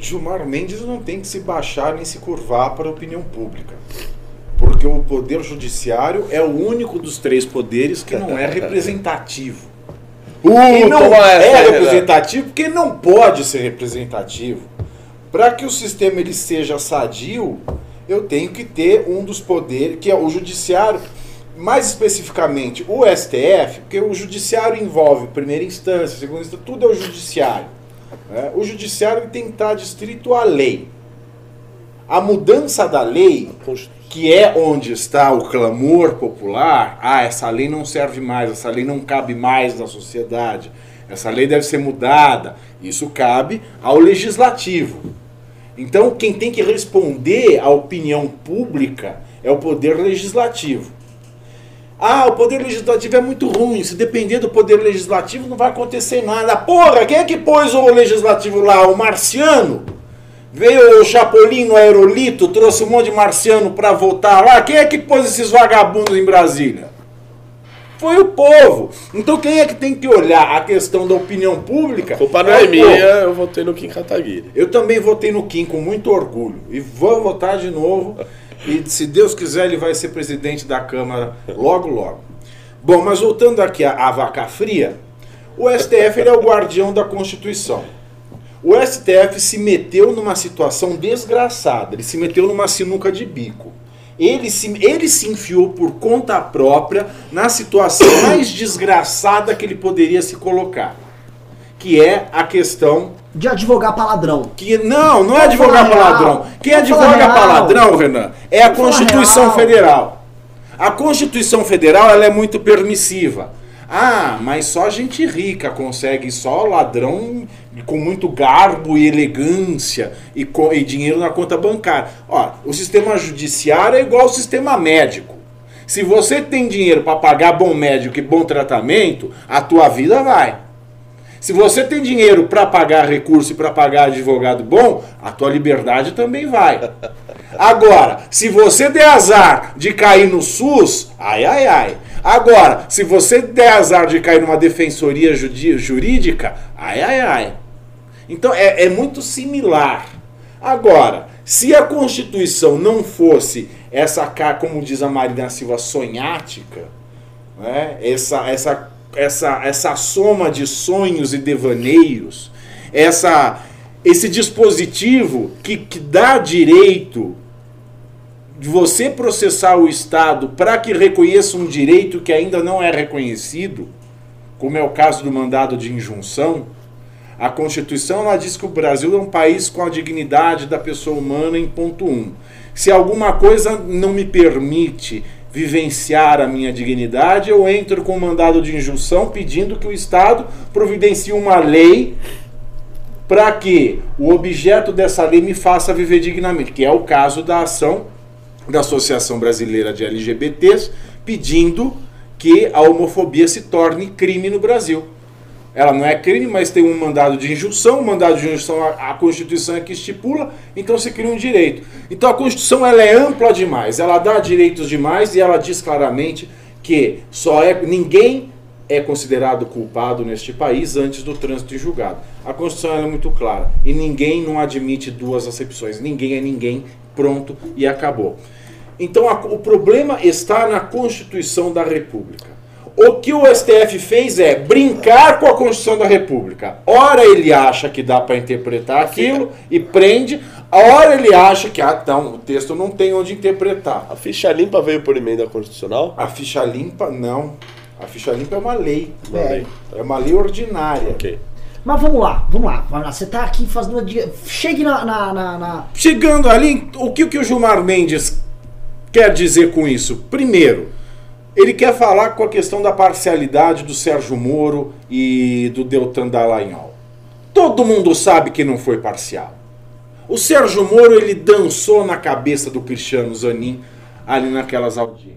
Gilmar Mendes não tem que se baixar nem se curvar para a opinião pública. Porque o poder judiciário é o único dos três poderes que não é representativo. E não é representativo porque não pode ser representativo. Para que o sistema ele seja sadio, eu tenho que ter um dos poderes, que é o judiciário... Mais especificamente, o STF, porque o judiciário envolve primeira instância, segunda instância, tudo é o judiciário. Né? O judiciário tem que estar adstrito à lei. A mudança da lei, que é onde está o clamor popular, essa lei não serve mais, essa lei não cabe mais na sociedade, essa lei deve ser mudada, isso cabe ao legislativo. Então, quem tem que responder à opinião pública é o poder legislativo. O poder legislativo é muito ruim, se depender do poder legislativo não vai acontecer nada. Porra, quem é que pôs o legislativo lá? O marciano? Veio o Chapolin no aerolito, trouxe um monte de marciano pra votar lá. Quem é que pôs esses vagabundos em Brasília? foi o povo. Então quem é que tem que olhar a questão da opinião pública? A culpa não é minha, eu votei no Kim Kataguiri. Eu também votei no Kim com muito orgulho e vou votar de novo e se Deus quiser ele vai ser presidente da Câmara logo logo. Bom, mas voltando aqui à vaca fria, o STF ele é o guardião da Constituição. O STF se meteu numa situação desgraçada, ele se meteu numa sinuca de bico. Ele se enfiou por conta própria na situação mais desgraçada que ele poderia se colocar, que é a questão... de advogar pra ladrão. Que, não é advogar pra ladrão. Quem advoga pra ladrão, Renan, é a Constituição Federal. A Constituição Federal ela é muito permissiva. Ah, mas só gente rica consegue, só ladrão com muito garbo e elegância e dinheiro na conta bancária. Ó, o sistema judiciário é igual ao sistema médico. Se você tem dinheiro para pagar bom médico e bom tratamento, a tua vida vai. Se você tem dinheiro para pagar recurso e para pagar advogado bom, a tua liberdade também vai. Agora, se você der azar de cair no SUS, ai, ai, ai. Agora, se você der azar de cair numa defensoria jurídica, ai, ai, ai. Então, é muito similar. Agora, se a Constituição não fosse essa, como diz a Marina Silva, sonhática, né? essa soma de sonhos e devaneios, esse dispositivo que dá direito de você processar o Estado para que reconheça um direito que ainda não é reconhecido, como é o caso do mandado de injunção, a Constituição ela diz que o Brasil é um país com a dignidade da pessoa humana em ponto 1. Se alguma coisa não me permite vivenciar a minha dignidade, eu entro com o mandado de injunção pedindo que o Estado providencie uma lei para que o objeto dessa lei me faça viver dignamente, que é o caso da ação da Associação Brasileira de LGBTs, pedindo que a homofobia se torne crime no Brasil. Ela não é crime, mas tem um mandado de injunção, o mandado de injunção a Constituição é que estipula, então se cria um direito. Então a Constituição ela é ampla demais, ela dá direitos demais e ela diz claramente que ninguém é considerado culpado neste país antes do trânsito em julgado. A Constituição ela é muito clara e ninguém não admite duas acepções, ninguém é ninguém, pronto e acabou. Então o problema está na Constituição da República. O que o STF fez é brincar com a Constituição da República. Ora ele acha que dá para interpretar aquilo e prende, ora ele acha que o texto não tem onde interpretar. A ficha limpa veio por emenda constitucional? A ficha limpa não. A ficha limpa é uma lei. É uma lei ordinária. Ok. Mas vamos lá. Você está aqui fazendo... Chegue na... Chegando ali, o que o Gilmar Mendes quer dizer com isso? Primeiro, ele quer falar com a questão da parcialidade do Sérgio Moro e do Deltan Dallagnol. Todo mundo sabe que não foi parcial. O Sérgio Moro, ele dançou na cabeça do Cristiano Zanin ali naquelas audiências.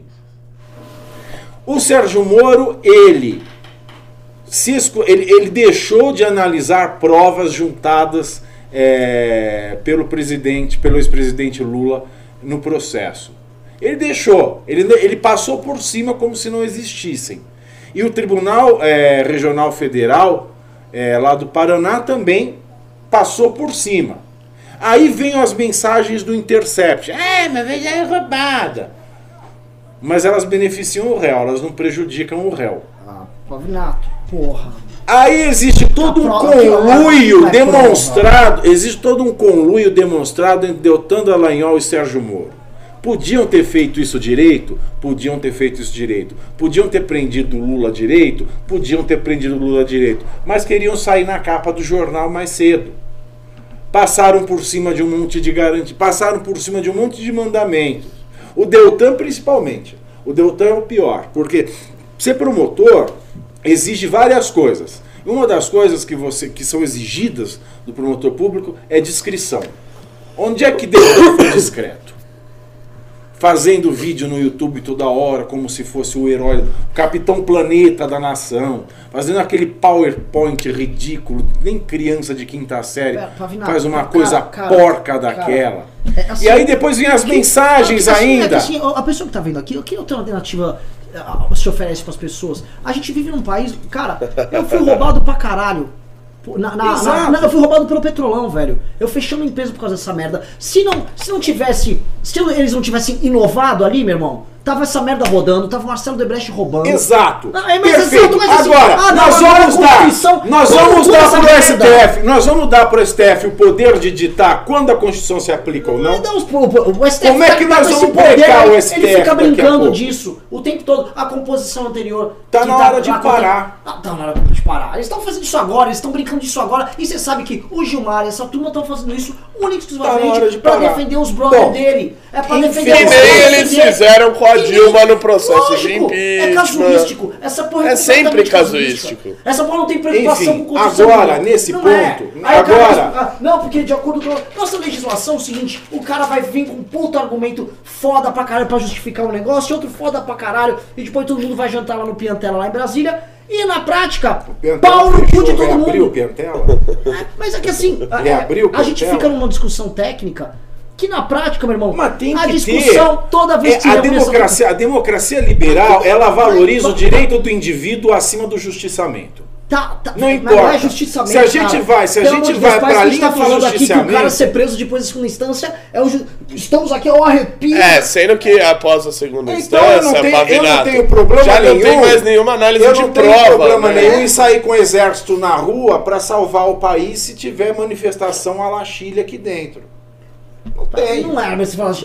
O Sérgio Moro, ele deixou de analisar provas juntadas pelo ex-presidente Lula no processo. Ele passou por cima como se não existissem. E o Tribunal Regional Federal, lá do Paraná, também passou por cima. Aí vem as mensagens do Intercept. Mas veja, é roubada. Mas elas beneficiam o réu, elas não prejudicam o réu. Ah, Pavinato. Porra. Aí existe todo um conluio demonstrado, entre Deltan Dallagnol e Sérgio Moro. Podiam ter feito isso direito, podiam ter prendido Lula direito, mas queriam sair na capa do jornal mais cedo. Passaram por cima de um monte de garantia, passaram por cima de um monte de mandamentos. O Deltan principalmente. O Deltan é o pior, porque ser promotor exige várias coisas. Uma das coisas que são exigidas do promotor público é discrição. Onde é que Deltan foi discreto? fazendo vídeo no YouTube toda hora, como se fosse o herói, capitão planeta da nação, fazendo aquele PowerPoint ridículo, nem criança de quinta série faz uma coisa porca daquela. E aí depois vem as mensagens ainda. A pessoa que tá vendo aqui, que outra alternativa se oferece para as pessoas? A gente vive num país, cara, eu fui roubado pra caralho. Eu fui roubado pelo Petrolão, velho. Eu fechei uma empresa por causa dessa merda. Se eles não tivessem inovado ali, meu irmão, tava essa merda rodando, tava o Marcelo Odebrecht roubando. Exato. Perfeito. Agora, nós vamos dar pro STF. Nós vamos dar pro STF o poder de ditar quando a Constituição se aplica ou não. Como é que nós vamos brecar o STF? Ele fica brincando disso o tempo todo. A composição anterior. Tá na hora de parar. Tá na hora de parar. Eles estão fazendo isso agora, eles estão brincando disso agora. E você sabe que o Gilmar e essa turma estão fazendo isso único exclusivamente pra defender os brothers dele. É pra defender os brothers dele. Eles fizeram com a Dilma no processo de impeachment. É casuístico. Essa porra é sempre casuístico. Essa porra não tem preocupação com o constitucional. Agora, nesse ponto, agora... Não, porque de acordo com a nossa legislação, é o seguinte, o cara vai vir com um puto argumento foda pra caralho pra justificar um negócio, outro foda pra caralho, e depois todo mundo vai jantar lá no Piantela, lá em Brasília, e na prática, pau no cu de todo mundo. Reabriu o Piantela? Mas é que assim, a gente fica numa discussão técnica, que na prática, meu irmão, a discussão toda vez que a democracia liberal, ela valoriza o direito do indivíduo acima do justiçamento. Não importa. Não é justiçamento, se a gente vai para a linha do justiçamento, que o cara ser preso depois da segunda instância, estamos aqui ao arrepio. Sendo que após a segunda instância, eu não tenho problema já nenhum. Já não tem mais nenhuma análise de prova. Eu não tenho problema nenhum em sair com o exército na rua para salvar o país se tiver manifestação à la Chile aqui dentro. Não é, mas você fala,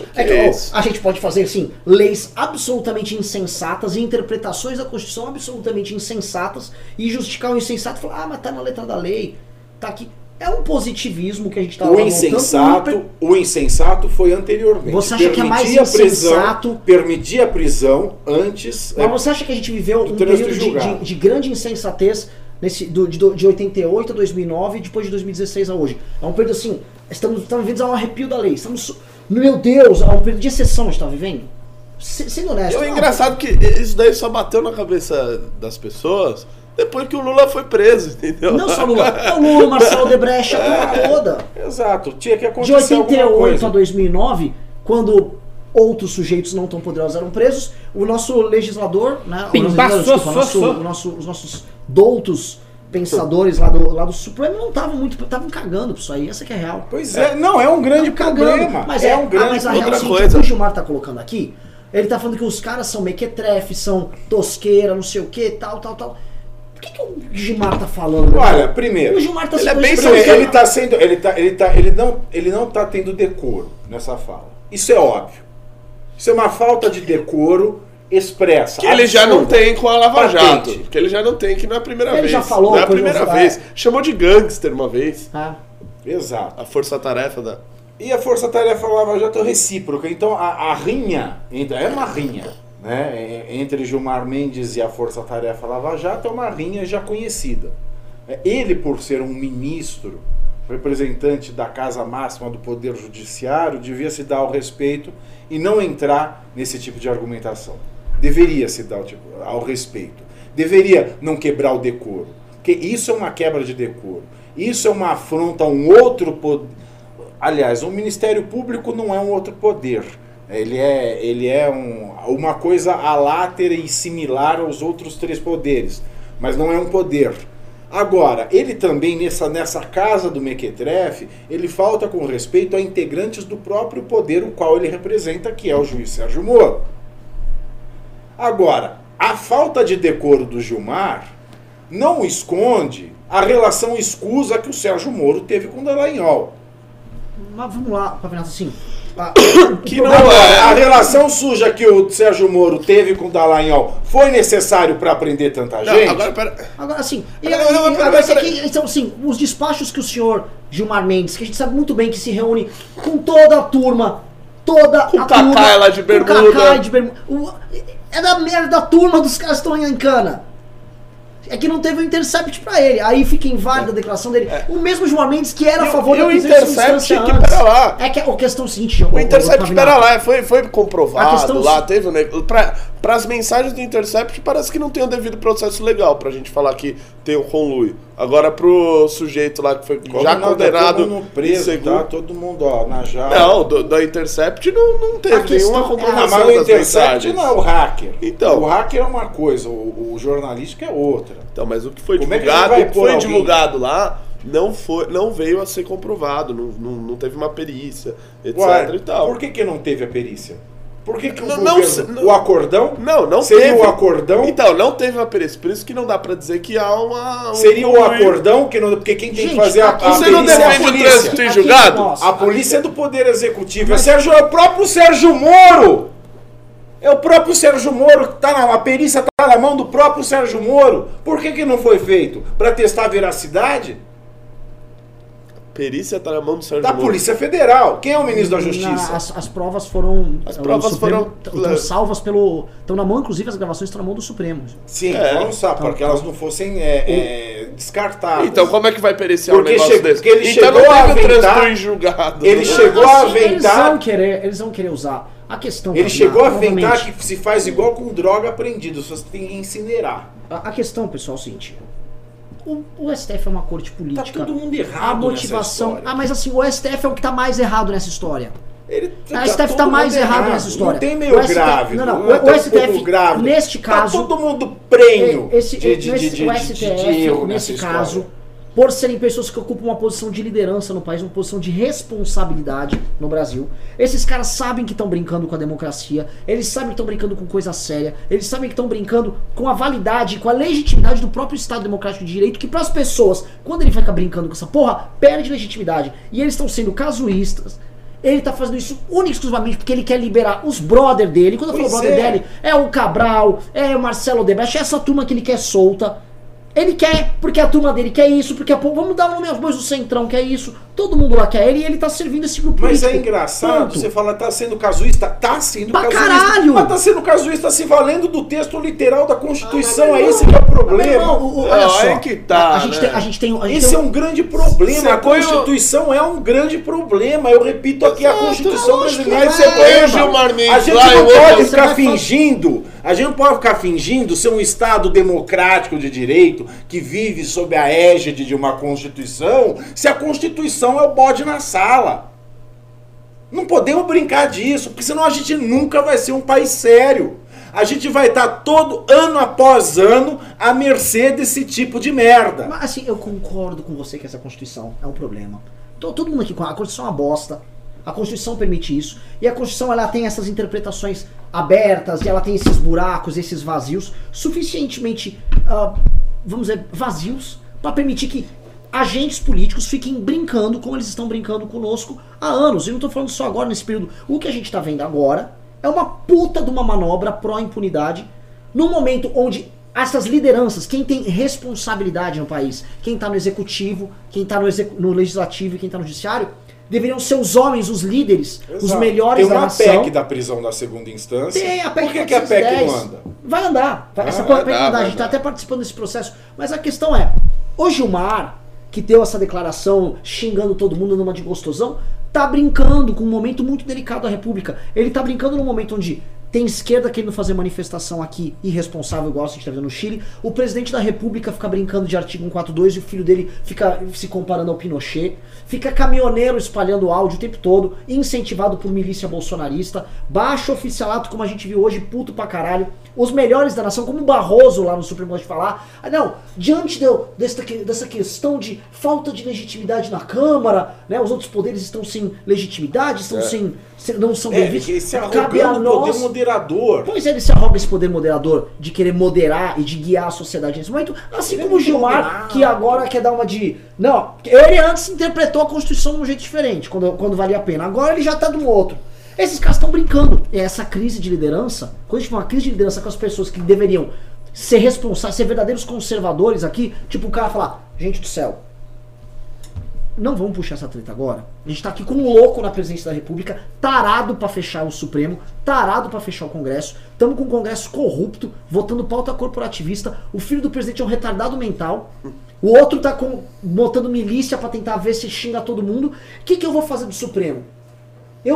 a gente pode fazer assim, leis absolutamente insensatas e interpretações da Constituição absolutamente insensatas e justificar o insensato e falar, mas tá na letra da lei, tá aqui. É um positivismo que a gente tá falando. O insensato foi anteriormente. Você acha que é mais insensato? Permitir a prisão antes. Mas você acha que a gente viveu um período de grande insensatez? De 88 a 2009 e depois de 2016 a hoje. É um período assim, estamos vivendo um arrepio da lei. Meu Deus, é um período de exceção que a gente está vivendo. Sendo honesto. É engraçado que isso daí só bateu na cabeça das pessoas depois que o Lula foi preso, entendeu? Não só o Lula, Marcelo Odebrecht, a toda. Exato, tinha que acontecer alguma coisa. De 88 a 2009, quando outros sujeitos não tão poderosos eram presos, o nosso legislador, né, os nossos doutos pensadores lá do Supremo não estavam cagando pra isso aí, essa que é real. Pois é, não, é um grande problema. Mas é um grande problema. Mas a real é que o Gilmar tá colocando aqui, ele tá falando que os caras são mequetrefe, são tosqueira, não sei o que, tal. Por que o Gilmar tá falando? Olha, primeiro, o Gilmar tá ele não tá tendo decoro nessa fala. Isso é óbvio. Isso é uma falta de decoro expressa. Que ele já não tem com a Lava Jato. Que ele já não tem, que não é a primeira vez. Ele já falou. Não é a primeira vez. Chamou de gangster uma vez. Exato. A força-tarefa da... E a força-tarefa da Lava Jato é recíproca. Então a rinha, é uma rinha, né? Entre Gilmar Mendes e a força-tarefa Lava Jato é uma rinha já conhecida. Ele, por ser um ministro, representante da casa máxima do poder judiciário, devia se dar ao respeito e não entrar nesse tipo de argumentação. Deveria se dar ao respeito. Deveria não quebrar o decoro. Porque isso é uma quebra de decoro. Isso é uma afronta a um outro poder. Aliás, o Ministério Público não é um outro poder. Ele é uma coisa à látera e similar aos outros três poderes. Mas não é um poder. Agora, ele também, nessa casa do mequetrefe, ele falta com respeito a integrantes do próprio poder, o qual ele representa, que é o juiz Sérgio Moro. Agora, a falta de decoro do Gilmar não esconde a relação escusa que o Sérgio Moro teve com o Dallagnol. Mas vamos lá, Renato, assim... A relação suja que o Sérgio Moro teve com o Dallagnol foi necessário para prender tanta gente? Agora, os despachos que o senhor Gilmar Mendes, que a gente sabe muito bem que se reúne com toda a turma, com o Cacá de bermuda, é da merda, a turma dos caras que estão em Ancana. é que não teve o Intercept pra ele. Aí fica inválida a declaração dele. É. O mesmo Gilmar Mendes que era a favor do Intercept. Que, pera lá. É que a questão é o seguinte: o Intercept, pera lá, foi comprovado questão, lá, teve, né? Para as mensagens do Intercept, parece que não tem o devido processo legal pra gente falar que tem o conluio. Agora, pro sujeito lá que foi já condenado. Todo mundo preso, tá? Todo mundo, ó, na jaula. Não, da Intercept não teve nenhuma comprovação. Mas o Intercept não é o hacker. Então, o hacker é uma coisa, o jornalístico é outra. Então, mas o que foi divulgado lá não veio a ser comprovado, não teve uma perícia, etc. Ué, e tal. Por que não teve a perícia? Por que o governo, o acordão? Não seria teve. O acordão? Então, não teve uma perícia. Por isso que não dá pra dizer que há uma... Seria o acordão, que não, porque quem tem que fazer a perícia é a polícia. Você não defende o trânsito em julgado? A polícia é do Poder Executivo. Mas... é o próprio Sérgio Moro! É o próprio Sérgio Moro, que a perícia tá na mão do próprio Sérgio Moro. Por que não foi feito? Pra testar a veracidade? Perícia tá na mão do Sérgio Moro. Da Polícia Federal. Quem é o ministro da Justiça? As provas foram... As provas Supremo, foram salvas pelo... Estão na mão, inclusive, as gravações estão na mão do Supremo. Sim, foram salvas, para que elas não fossem descartadas. Então, como é que vai periciar um negócio desse? Porque ele então, chegou a aventar... em julgado. Ele chegou a aventar... Eles vão querer usar. A questão... Ele chegou a aventar que se faz igual com droga apreendida. Só você tem que incinerar. A questão, pessoal, é o seguinte... O STF é uma corte política. Tá todo mundo errado. A motivação. Nessa mas assim, o STF é o que tá mais errado nessa história. O STF tá mais errado nessa história. Não tem meio grave. O STF, neste caso. Tá todo mundo prenho. O STF, nesse caso, por serem pessoas que ocupam uma posição de liderança no país, uma posição de responsabilidade no Brasil, esses caras sabem que estão brincando com a democracia, eles sabem que estão brincando com coisa séria, eles sabem que estão brincando com a validade, com a legitimidade do próprio Estado Democrático de Direito, que pras pessoas, quando ele fica brincando com essa porra, perde legitimidade. E eles estão sendo casuístas. Ele tá fazendo isso única e exclusivamente porque ele quer liberar os brother dele. Quando eu falo brother dele, é o Cabral, é o Marcelo Odebrecht, é essa turma que ele quer solta. Ele quer, porque a turma dele quer isso, porque a vamos dar o nome aos bois do Centrão, quer isso, todo mundo lá quer ele, e ele tá servindo esse grupo político. Mas é engraçado, você fala, tá sendo casuísta. Caralho! Mas tá sendo casuísta se valendo do texto literal da Constituição, é esse que é o problema. Olha só, é que tá, esse é um grande problema, a Constituição é um grande problema, eu repito aqui, a Constituição brasileira é Gilmar Mendes. A gente não pode ficar fingindo... A gente não pode ficar fingindo ser um Estado democrático de direito que vive sob a égide de uma Constituição, se a Constituição é o bode na sala. Não podemos brincar disso, porque senão a gente nunca vai ser um país sério. A gente vai estar todo ano após ano à mercê desse tipo de merda. Mas assim, eu concordo com você que essa Constituição é um problema. Todo mundo aqui, a Constituição é uma bosta. A Constituição permite isso. E a Constituição ela tem essas interpretações abertas, e ela tem esses buracos, esses vazios, suficientemente, vamos dizer, vazios, para permitir que agentes políticos fiquem brincando como eles estão brincando conosco há anos. E não estou falando só agora, nesse período. O que a gente está vendo agora é uma puta de uma manobra pró-impunidade, no momento onde essas lideranças, quem tem responsabilidade no país, quem está no executivo, quem está no legislativo e quem está no judiciário, deveriam ser os homens, os líderes, exato, os melhores da nação. Tem uma PEC da prisão da segunda instância. Tem a PEC. Por que a PEC não anda? Vai andar. Essa PEC vai andar. A gente está até participando desse processo. Mas a questão é, o Gilmar, que deu essa declaração xingando todo mundo numa de gostosão, tá brincando com um momento muito delicado da República. Ele tá brincando num momento onde tem esquerda querendo fazer manifestação aqui irresponsável, igual a gente está vendo no Chile. O presidente da República fica brincando de artigo 142 e o filho dele fica se comparando ao Pinochet. Fica caminhoneiro espalhando áudio o tempo todo, incentivado por milícia bolsonarista. Baixo oficialato, como a gente viu hoje, puto pra caralho. Os melhores da nação, como o Barroso lá no Supremo pode falar. Não, diante dessa questão de falta de legitimidade na Câmara, né, os outros poderes estão sem legitimidade, estão sem não são devidos. Esse arrogante poder moderador. Pois ele se arroga esse poder moderador de querer moderar e de guiar a sociedade nesse momento, assim como o Gilmar, que agora quer dar uma de... Não, ele antes interpretou a Constituição de um jeito diferente, quando valia a pena. Agora ele já tá de um outro. Esses caras estão brincando. E essa crise de liderança, quando a gente fala uma crise de liderança com as pessoas que deveriam ser responsáveis, ser verdadeiros conservadores aqui, tipo o cara falar, gente do céu, não vamos puxar essa treta agora. A gente tá aqui com um louco na presidência da República, tarado pra fechar o Supremo, tarado pra fechar o Congresso. Tamo com um Congresso corrupto, votando pauta corporativista. O filho do presidente é um retardado mental. O outro tá botando milícia pra tentar ver se xinga todo mundo. O que eu vou fazer do Supremo? A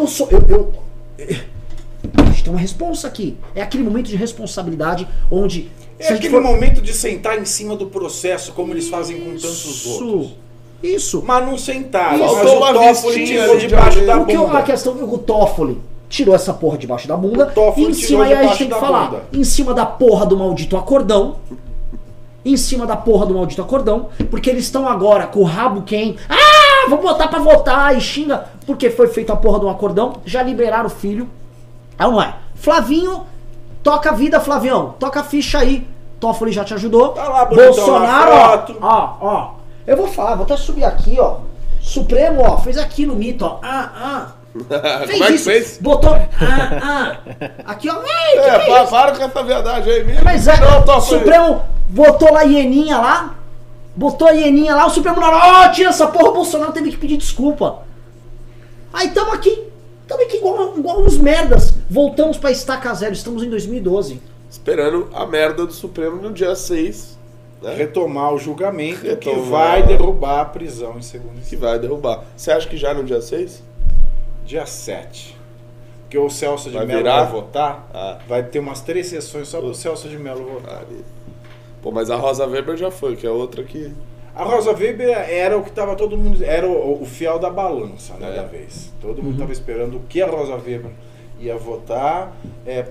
gente tem uma responsa aqui. É aquele momento de responsabilidade onde... É aquele momento de sentar em cima do processo, como eles fazem com tantos outros. Isso. Mas não sentaram. Mas o Toffoli tirou debaixo da bunda. A questão é que o Toffoli tirou essa porra debaixo da bunda. E em cima, aí a gente tem que falar, em cima da porra do maldito acordão. Em cima da porra do maldito acordão. Porque eles estão agora com o rabo quem... Ah, vou botar pra votar e xinga. Porque foi feita a porra de um acordão. Já liberaram o filho. É ou não é? Flavinho, toca a vida, Flavião. Toca a ficha aí. Toffoli já te ajudou. Tá lá, Bolsonaro, ó. Eu vou falar, vou até subir aqui, ó. Supremo, ó, fez aqui no mito, ó. Fez como é que isso. Fez? Botou. Aqui, ó. Ei, é para com essa verdade aí mesmo. Mas é, o Supremo botou lá a hieninha lá. Botou a hieninha lá. O Supremo, ó, tira essa porra. O Bolsonaro teve que pedir desculpa. Aí tamo aqui. Também que igual uns merdas. Voltamos pra estaca zero. Estamos em 2012. Esperando a merda do Supremo no dia 6. Né? Retomar o julgamento que vai derrubar a prisão em segundo instante. Que vai derrubar. Você acha que já no dia 6? Dia 7. Porque o Celso de Mello vai votar. Vai ter umas 3 sessões só pro Celso de Mello votar. Pô, mas a Rosa Weber já foi, que é outra que... A Rosa Weber era o que tava todo mundo... Era o fiel da balança, né, da vez. Todo mundo tava esperando o que a Rosa Weber ia votar,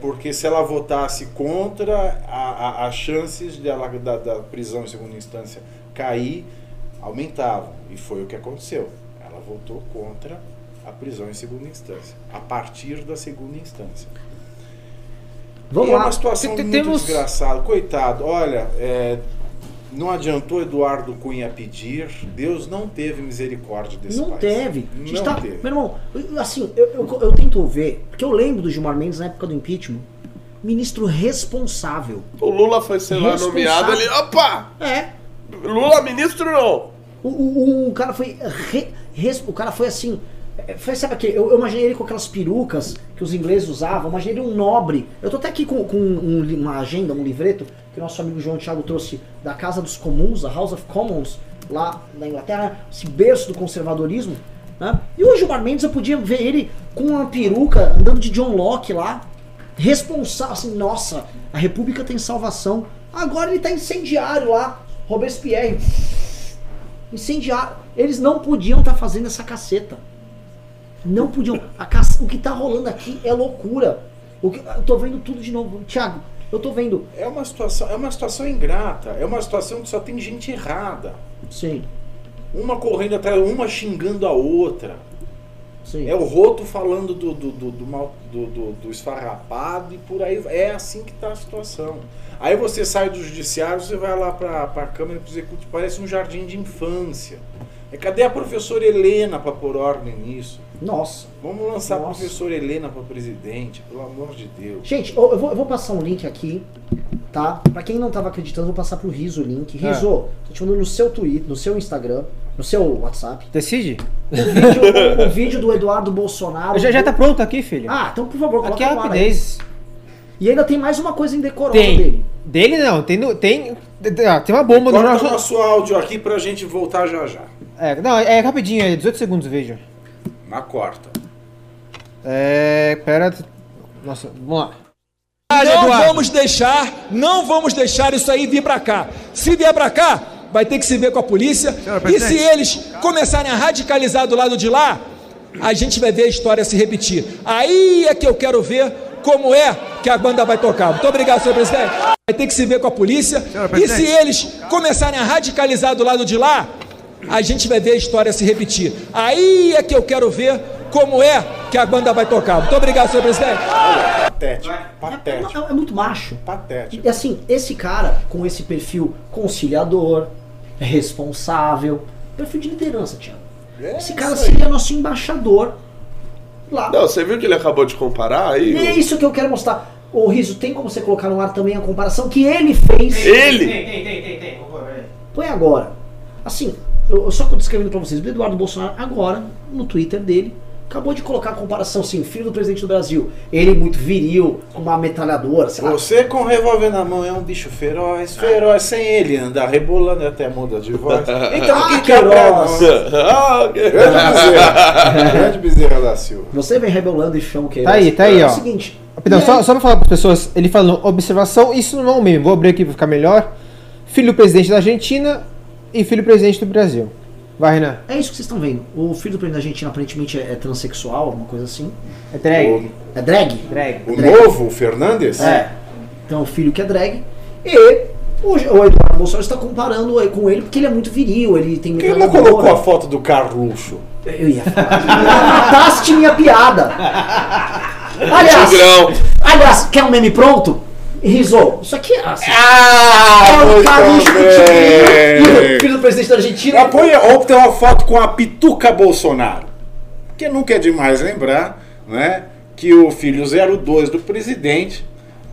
porque se ela votasse contra, as chances dela, da prisão em segunda instância cair aumentavam. E foi o que aconteceu. Ela votou contra a prisão em segunda instância, a partir da segunda instância. Vamos lá. É uma situação muito desgraçada. Coitado, olha... Não adiantou Eduardo Cunha pedir, Deus não teve misericórdia desse país. Não teve. Meu irmão, assim, eu tento ver, porque eu lembro do Gilmar Mendes na época do impeachment, ministro responsável. O Lula foi, sei lá, nomeado ali, opa! É. Lula, ministro não! O cara foi, assim, sabe aquele, eu imaginei ele com aquelas perucas que os ingleses usavam, imaginei ele um nobre. Eu tô até aqui com uma agenda, um livreto, que nosso amigo João Thiago trouxe da Casa dos Comuns, a House of Commons, lá na Inglaterra, esse berço do conservadorismo, né? E o Gilmar Mendes, eu podia ver ele com uma peruca, andando de John Locke lá, responsável, assim, nossa, a República tem salvação. Agora ele tá incendiário lá, Robespierre, incendiário. Eles não podiam estar fazendo essa caceta. Não podiam. O que tá rolando aqui é loucura. Eu tô vendo tudo de novo. Thiago, eu tô vendo. É uma situação ingrata. É uma situação que só tem gente errada. Sim. Uma correndo atrás, uma xingando a outra. Sim. É o roto falando do esfarrapado e por aí. É assim que tá a situação. Aí você sai do judiciário, você vai lá pra Câmara, pro Executivo, parece um jardim de infância. Cadê a professora Helena para pôr ordem nisso? Nossa. Vamos lançar a professora Helena para presidente, pelo amor de Deus. Gente, eu vou passar um link aqui, tá? Para quem não tava acreditando, eu vou passar pro Rizzo o link. Rizzo, tô te mandando no seu Twitter, no seu Instagram, no seu WhatsApp. Decide. O vídeo do Eduardo Bolsonaro. Já tá pronto aqui, filho. Então por favor, coloca aqui a rapidez. E ainda tem mais uma coisa indecorosa dele. Dele não, tem uma bomba no nosso... Corta o nosso áudio aqui pra gente voltar já já. Não, é rapidinho, é 18 segundos o vídeo. Na corta. Pera... Nossa, vamos lá. Não vamos deixar isso aí vir pra cá. Se vier pra cá, vai ter que se ver com a polícia. E se eles começarem a radicalizar do lado de lá, a gente vai ver a história se repetir. Aí é que eu quero ver como é que a banda vai tocar. Muito obrigado, senhor presidente. Vai ter que se ver com a polícia. E se eles começarem a radicalizar do lado de lá, a gente vai ver a história se repetir. Aí é que eu quero ver como é que a banda vai tocar. Muito obrigado, senhor presidente. Patético. Patético. É muito macho. Patético. E assim, esse cara com esse perfil conciliador, responsável, perfil de liderança, Thiago. Esse cara seria nosso embaixador lá. Não, você viu que ele acabou de comparar aí? É isso que eu quero mostrar. Ô Rizzo, tem como você colocar no ar também a comparação que ele fez? Ele? Tem. Põe agora. Assim, eu só descrevendo para vocês, o Eduardo Bolsonaro agora, no Twitter dele, acabou de colocar a comparação, sim, filho do presidente do Brasil. Ele muito viril, com uma metralhadora, sei lá. Você com um revólver na mão é um bicho feroz, feroz, sem ele andar rebolando até muda de voz. Então o que é pra nós? Grande Bezerra da Silva. Você vem rebolando e chama o que? Tá aí, ó. É o seguinte... Rapidão, só pra falar para as pessoas, ele falou observação, isso não é o mesmo, vou abrir aqui para ficar melhor. Filho do presidente da Argentina e filho do presidente do Brasil. Vai, Renan. É isso que vocês estão vendo. O filho do presidente da Argentina aparentemente é transexual, alguma coisa assim. É drag. O... É drag? Drag. O drag. Novo, o Fernandes? É. Então o filho que é drag. E o Eduardo Bolsonaro está comparando com ele porque ele é muito viril, ele tem... Por que ele não colocou a foto do Carluxo? Eu ia falar. Mataste minha piada. Aliás, quer um meme pronto? Rizou. Isso aqui é assim. É o Carluxo que tinha, filho do presidente da Argentina. Apoia, ou tem uma foto com a Pituca Bolsonaro. Porque nunca é demais lembrar, né, que o filho 02 do presidente,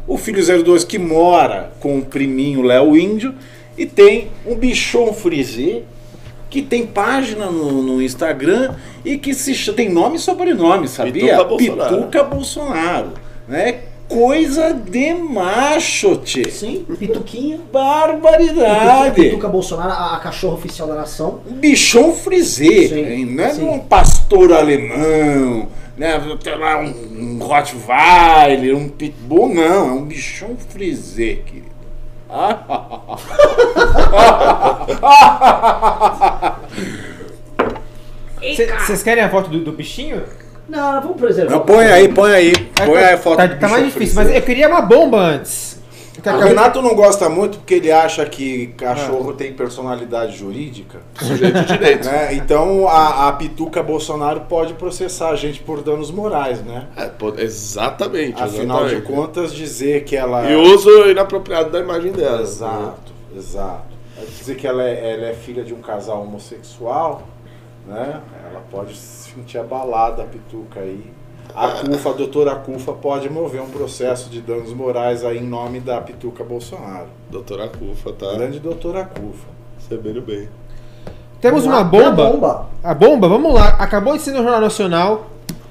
o filho 02 que mora com o priminho Léo Índio, e tem um bichon frisé que tem página no Instagram e que tem nome e sobrenome, sabia? Pituca Bolsonaro, né? Coisa de macho, tchê. Sim, pituquinha. Barbaridade. Pituca Bolsonaro, a cachorra oficial da nação. Bichon frisé, não é um pastor alemão, né? Um Rottweiler, um pitbull, não, é um bichon frisé, querido. Vocês querem a foto do bichinho? Não, vamos preservar. Não, põe aí. Põe aí a foto do bicho. Tá mais difícil, mas eu queria uma bomba antes. O Renato não gosta muito porque ele acha que cachorro tem personalidade jurídica. Sujeito de direito. Né? Então a Pituca Bolsonaro pode processar a gente por danos morais, né? É, exatamente. Afinal de contas, dizer que ela... E uso inapropriado da imagem dela. Exato, exato. Dizer que ela é filha de um casal homossexual, né? Ela pode se sentir abalada, a Pituca aí. A doutora Cufa pode mover um processo de danos morais aí em nome da Pituca Bolsonaro. Doutora Cufa, tá? Grande doutora Cufa. Recebendo bem. Temos uma bomba. A bomba, vamos lá. Acabou de ser no Jornal Nacional.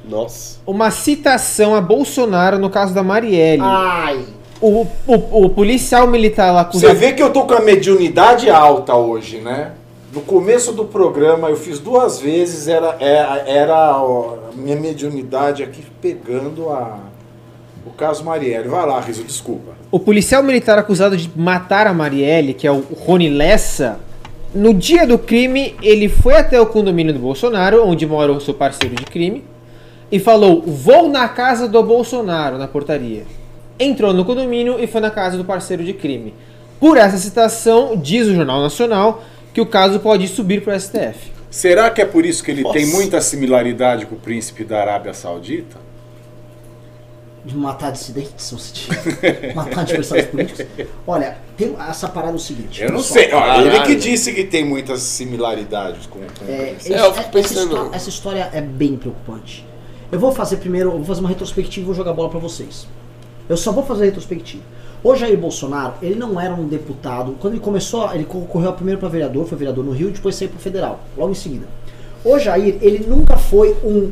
Nossa. Uma citação a Bolsonaro no caso da Marielle. Ai. O policial militar lá... Você vê que eu tô com a mediunidade alta hoje, né? No começo do programa, eu fiz duas vezes, era a minha mediunidade aqui pegando o caso Marielle. Vai lá, Rizzo, desculpa. O policial militar acusado de matar a Marielle, que é o Rony Lessa, no dia do crime, ele foi até o condomínio do Bolsonaro, onde mora o seu parceiro de crime, e falou, vou na casa do Bolsonaro, na portaria. Entrou no condomínio e foi na casa do parceiro de crime. Por essa citação, diz o Jornal Nacional... que o caso pode subir para o STF. Será que é por isso que ele tem muita similaridade com o príncipe da Arábia Saudita? De matar dissidentes, matar adversários políticos? Olha, tem essa parada o seguinte... Eu não sei, ele que disse que tem muitas similaridades com o príncipe. Essa história é bem preocupante. Eu vou fazer primeiro, eu vou fazer uma retrospectiva e vou jogar bola para vocês. Eu só vou fazer a retrospectiva. O Jair Bolsonaro, ele não era um deputado. Quando ele começou, ele concorreu primeiro para vereador, foi vereador no Rio e depois saiu para o federal, logo em seguida. O Jair, ele nunca foi um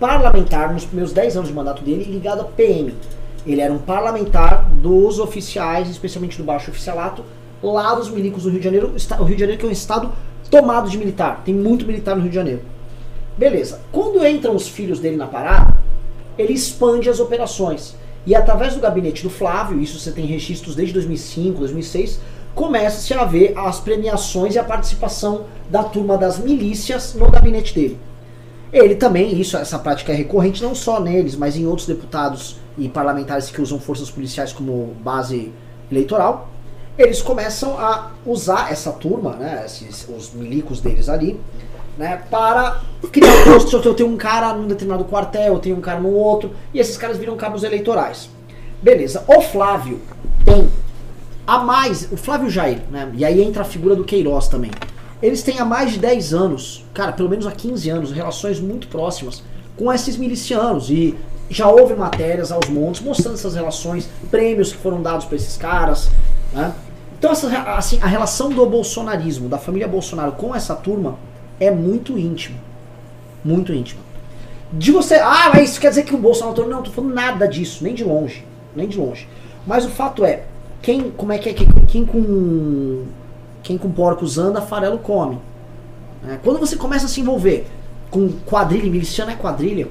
parlamentar, nos primeiros 10 anos de mandato dele, ligado a PM. Ele era um parlamentar dos oficiais, especialmente do baixo oficialato, lá dos milicos do Rio de Janeiro. O Rio de Janeiro que é um estado tomado de militar, tem muito militar no Rio de Janeiro. Beleza, quando entram os filhos dele na parada, ele expande as operações. E através do gabinete do Flávio, isso você tem registros desde 2005, 2006, começa-se a ver as premiações e a participação da turma das milícias no gabinete dele. Ele também, essa prática é recorrente não só neles, mas em outros deputados e parlamentares que usam forças policiais como base eleitoral, eles começam a usar essa turma, né, os milicos deles ali, né, para criar eu tenho um cara num determinado quartel, eu tenho um cara no outro, e esses caras viram cabos eleitorais. Beleza, o Flávio tem a mais, o Flávio Jair, né, e aí entra a figura do Queiroz também, eles têm há mais de 10 anos, cara, pelo menos há 15 anos, relações muito próximas com esses milicianos, e já houve matérias aos montes mostrando essas relações, prêmios que foram dados para esses caras, né, Então, assim, a relação do bolsonarismo, da família Bolsonaro com essa turma é muito íntima. Muito íntima. De você... Ah, mas isso quer dizer que o Bolsonaro... Não, tô falando nada disso, nem de longe. Nem de longe. Mas o fato é, quem... Como é que é? Quem com porcos anda, farelo come. Quando você começa a se envolver com quadrilha, miliciano é quadrilha,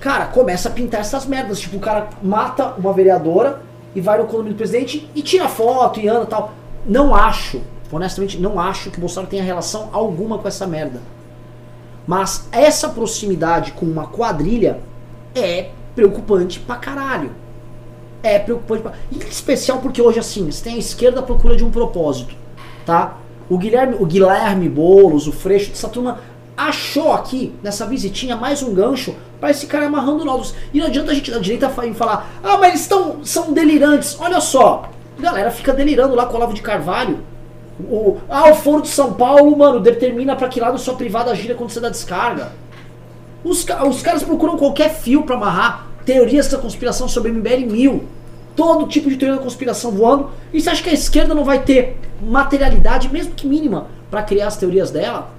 cara, começa a pintar essas merdas. Tipo, o cara mata uma vereadora e vai no condomínio do presidente e tira foto e anda e tal. Não acho, honestamente, não acho que o Bolsonaro tenha relação alguma com essa merda. Mas essa proximidade com uma quadrilha é preocupante pra caralho. É preocupante pra... Em especial porque hoje, assim, você tem a esquerda à procura de um propósito, tá? O Guilherme Boulos, o Freixo, essa turma achou aqui, nessa visitinha, mais um gancho pra esse cara amarrando nós. E não adianta a gente da direita falar, ah, mas eles são delirantes. Olha só, a galera fica delirando lá com o Olavo de Carvalho. O Foro de São Paulo, mano, determina pra que lado sua privada gira quando você dá descarga. Os caras procuram qualquer fio pra amarrar teorias da conspiração sobre MBL 1000. Todo tipo de teoria da conspiração voando. E você acha que a esquerda não vai ter materialidade, mesmo que mínima, pra criar as teorias dela?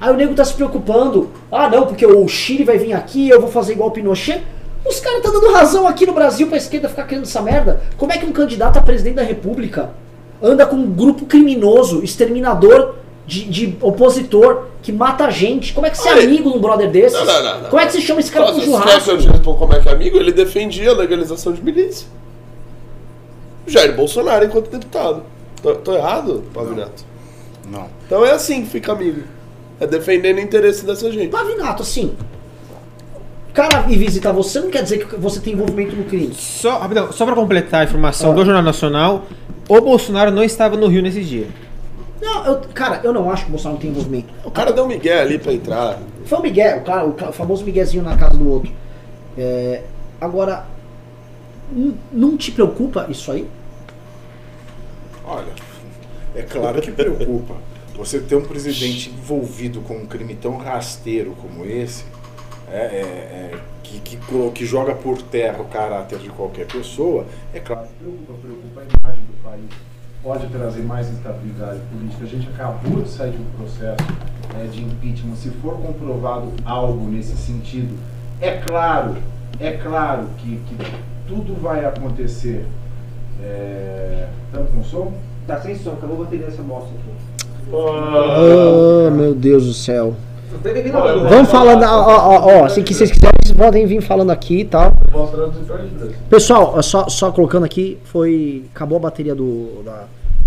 Aí o nego tá se preocupando. Ah, não, porque o Chile vai vir aqui, eu vou fazer igual o Pinochet. Os caras tá dando razão aqui no Brasil pra esquerda ficar criando essa merda. Como é que um candidato a presidente da república anda com um grupo criminoso, exterminador de opositor, que mata gente? Como é que você é amigo de um brother desses? Não. Como é que você chama esse cara pra um churrasco? Como é que é amigo? Ele defendia a legalização de milícia. Jair Bolsonaro enquanto deputado. Tô errado, Pavinato? Não. Então é assim que fica amigo. É defendendo o interesse dessa gente. Pavinato, assim, o cara ir visitar você não quer dizer que você tem envolvimento no crime. Só pra completar a informação do Jornal Nacional, o Bolsonaro não estava no Rio nesse dia. Não, eu não acho que o Bolsonaro tem envolvimento. O cara deu um migué ali pra entrar. Foi um migué, o famoso miguezinho na casa do outro. É, agora, não te preocupa isso aí? Olha, é claro que preocupa. Você ter um presidente envolvido com um crime tão rasteiro como esse, que joga por terra o caráter de qualquer pessoa, é claro que preocupa a imagem do país. Pode trazer mais instabilidade política. A gente acabou de sair de um processo de impeachment. Se for comprovado algo nesse sentido, é claro que tudo vai acontecer. Estamos com som? Tá sem som, acabou a bateria dessa bosta aqui. Oh, meu Deus do céu. Vamos falando, assim que vocês quiserem, vocês podem vir falando aqui e tal. Pessoal, só colocando aqui, acabou a bateria do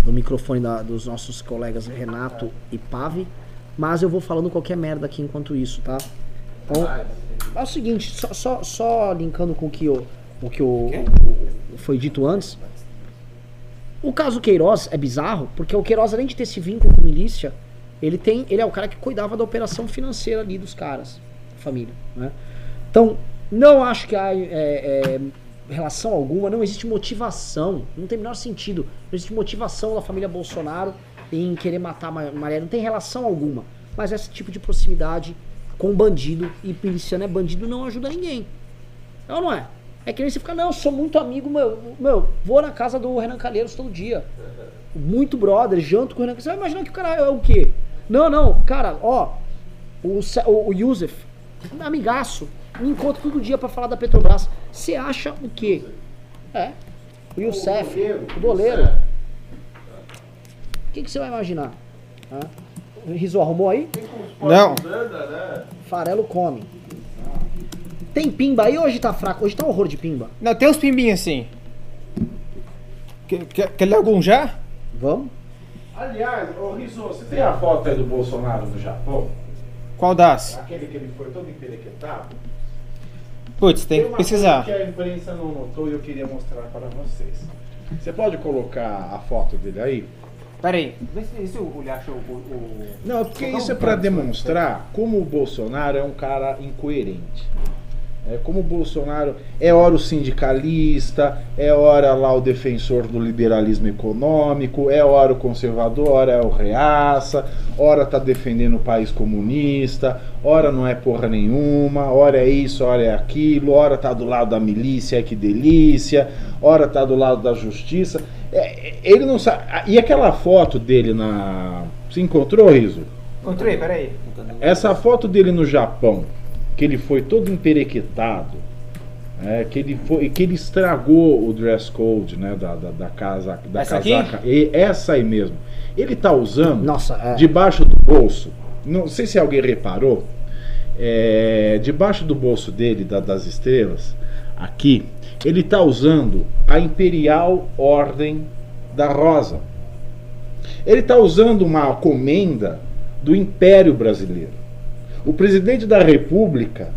microfone dos nossos colegas Renato e Pave, mas eu vou falando qualquer merda aqui enquanto isso, tá? Então, é o seguinte, só linkando com o que foi dito antes. O caso Queiroz é bizarro, porque o Queiroz, além de ter esse vínculo com milícia, ele é o cara que cuidava da operação financeira ali dos caras, da família, né? Então, não acho que há relação alguma, não existe motivação, não tem o menor sentido, não existe motivação da família Bolsonaro em querer matar a Marielle, não tem relação alguma, mas esse tipo de proximidade com bandido, e miliciano é bandido, não ajuda ninguém, não é? É que nem você fica, não, eu sou muito amigo, meu, vou na casa do Renan Calheiros todo dia. Muito brother, janto com o Renan Calheiros. Você vai imaginar que o cara é o quê? Não, cara, ó, o Yusef, amigaço, me encontra todo dia pra falar da Petrobras. Você acha o quê? O Youssef, o doleiro. O que você vai imaginar? O Rizzo arrumou aí? Não. Farelo come. Tem pimba aí ou hoje tá fraco? Hoje tá um horror de pimba. Não, tem uns pimbinhos assim. Quer ler algum já? Vamos. Aliás, ô Rizzo, você tem a foto aí do Bolsonaro no Japão? Qual das? Aquele que ele foi todo emperequetado? Putz, tem que pesquisar. Tem uma coisa que a imprensa não notou e eu queria mostrar para vocês. Você pode colocar a foto dele aí? Peraí, vê se o Hulha achou o... Não, porque isso é para demonstrar como o Bolsonaro é um cara incoerente. Como o Bolsonaro é ora o sindicalista, é ora lá o defensor do liberalismo econômico, é ora o conservador, ora é o reaça, ora tá defendendo o país comunista, ora não é porra nenhuma, ora é isso, ora é aquilo, ora tá do lado da milícia, que delícia, ora tá do lado da justiça. Ele não sabe. E aquela foto dele na... Você encontrou, Rizzo? Encontrei, peraí. Essa foto dele no Japão, que ele foi todo emperequetado, que ele estragou o dress code, né, da casa, da essa casaca. Aqui? E essa aí mesmo. Ele tá usando, nossa, debaixo do bolso, não sei se alguém reparou, debaixo do bolso dele, das estrelas, aqui, ele tá usando a Imperial Ordem da Rosa. Ele tá usando uma comenda do Império Brasileiro. O presidente da República,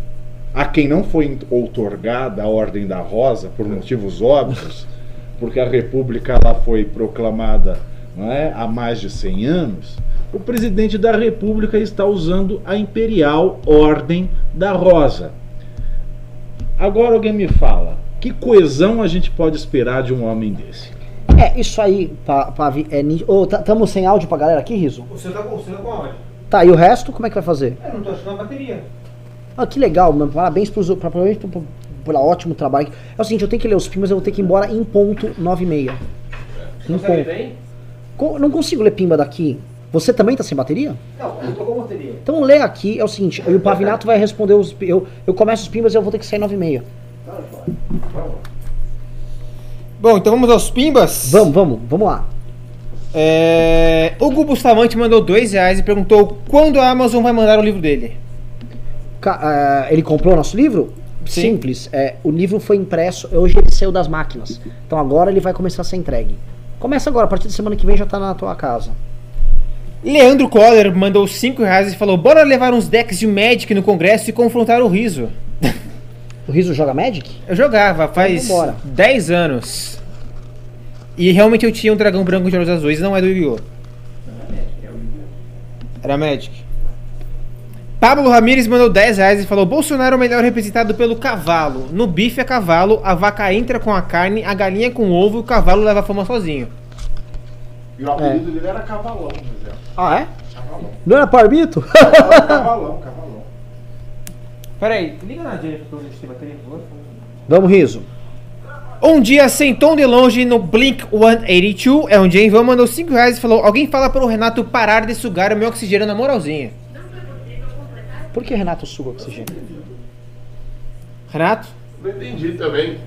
a quem não foi outorgada a Ordem da Rosa, por motivos óbvios, porque a República lá foi proclamada, não é, há mais de 100 anos, o presidente da República está usando a Imperial Ordem da Rosa. Agora alguém me fala, que coesão a gente pode esperar de um homem desse? Isso aí, Pavi, estamos sem áudio pra galera aqui, Rizzo? Você tá com áudio. Tá, e o resto, como é que vai fazer? Eu não tô achando a bateria. Ah, que legal, mano. Parabéns pelo ótimo trabalho. É o seguinte, eu tenho que ler os pimbas, eu vou ter que ir embora em ponto 9:30. Você não sabe bem? Não consigo ler pimba daqui. Você também tá sem bateria? Não, eu tô com bateria. Então lê aqui, é o seguinte, o Pavinato vai responder os... Eu começo os pimbas e eu vou ter que sair 9:30. Bom, então vamos aos pimbas? Vamos lá. O Gugu Bustamante mandou R$2 e perguntou quando a Amazon vai mandar o livro dele. Ele comprou o nosso livro? Sim. Simples. O livro foi impresso, hoje ele saiu das máquinas. Então agora ele vai começar a ser entregue. Começa agora, a partir de semana que vem já tá na tua casa. Leandro Coller mandou R$5 e falou: bora levar uns decks de Magic no Congresso e confrontar o Rizzo. O Rizzo joga Magic? Eu jogava, faz 10 anos. E realmente eu tinha um dragão branco de olhos azuis, não é do Yu-Gi-Oh! Era Magic. Pablo Ramires mandou R$10 e falou: Bolsonaro é o melhor representado pelo cavalo. No bife é cavalo, a vaca entra com a carne, a galinha com o ovo e o cavalo leva a fama sozinho. E o apelido dele era Cavalão, por exemplo. Ah, é? Cavalão. Não era Parbito? Cavalão. Peraí, liga na direita pra gente ter bateria, por favor. Vamos, Rizzo. Um dia sem tom de longe no Blink 182, é onde a Ivan mandou R$5 e falou: alguém fala para o Renato parar de sugar o meu oxigênio na moralzinha. Por que Renato suga o oxigênio? Renato? Não entendi também.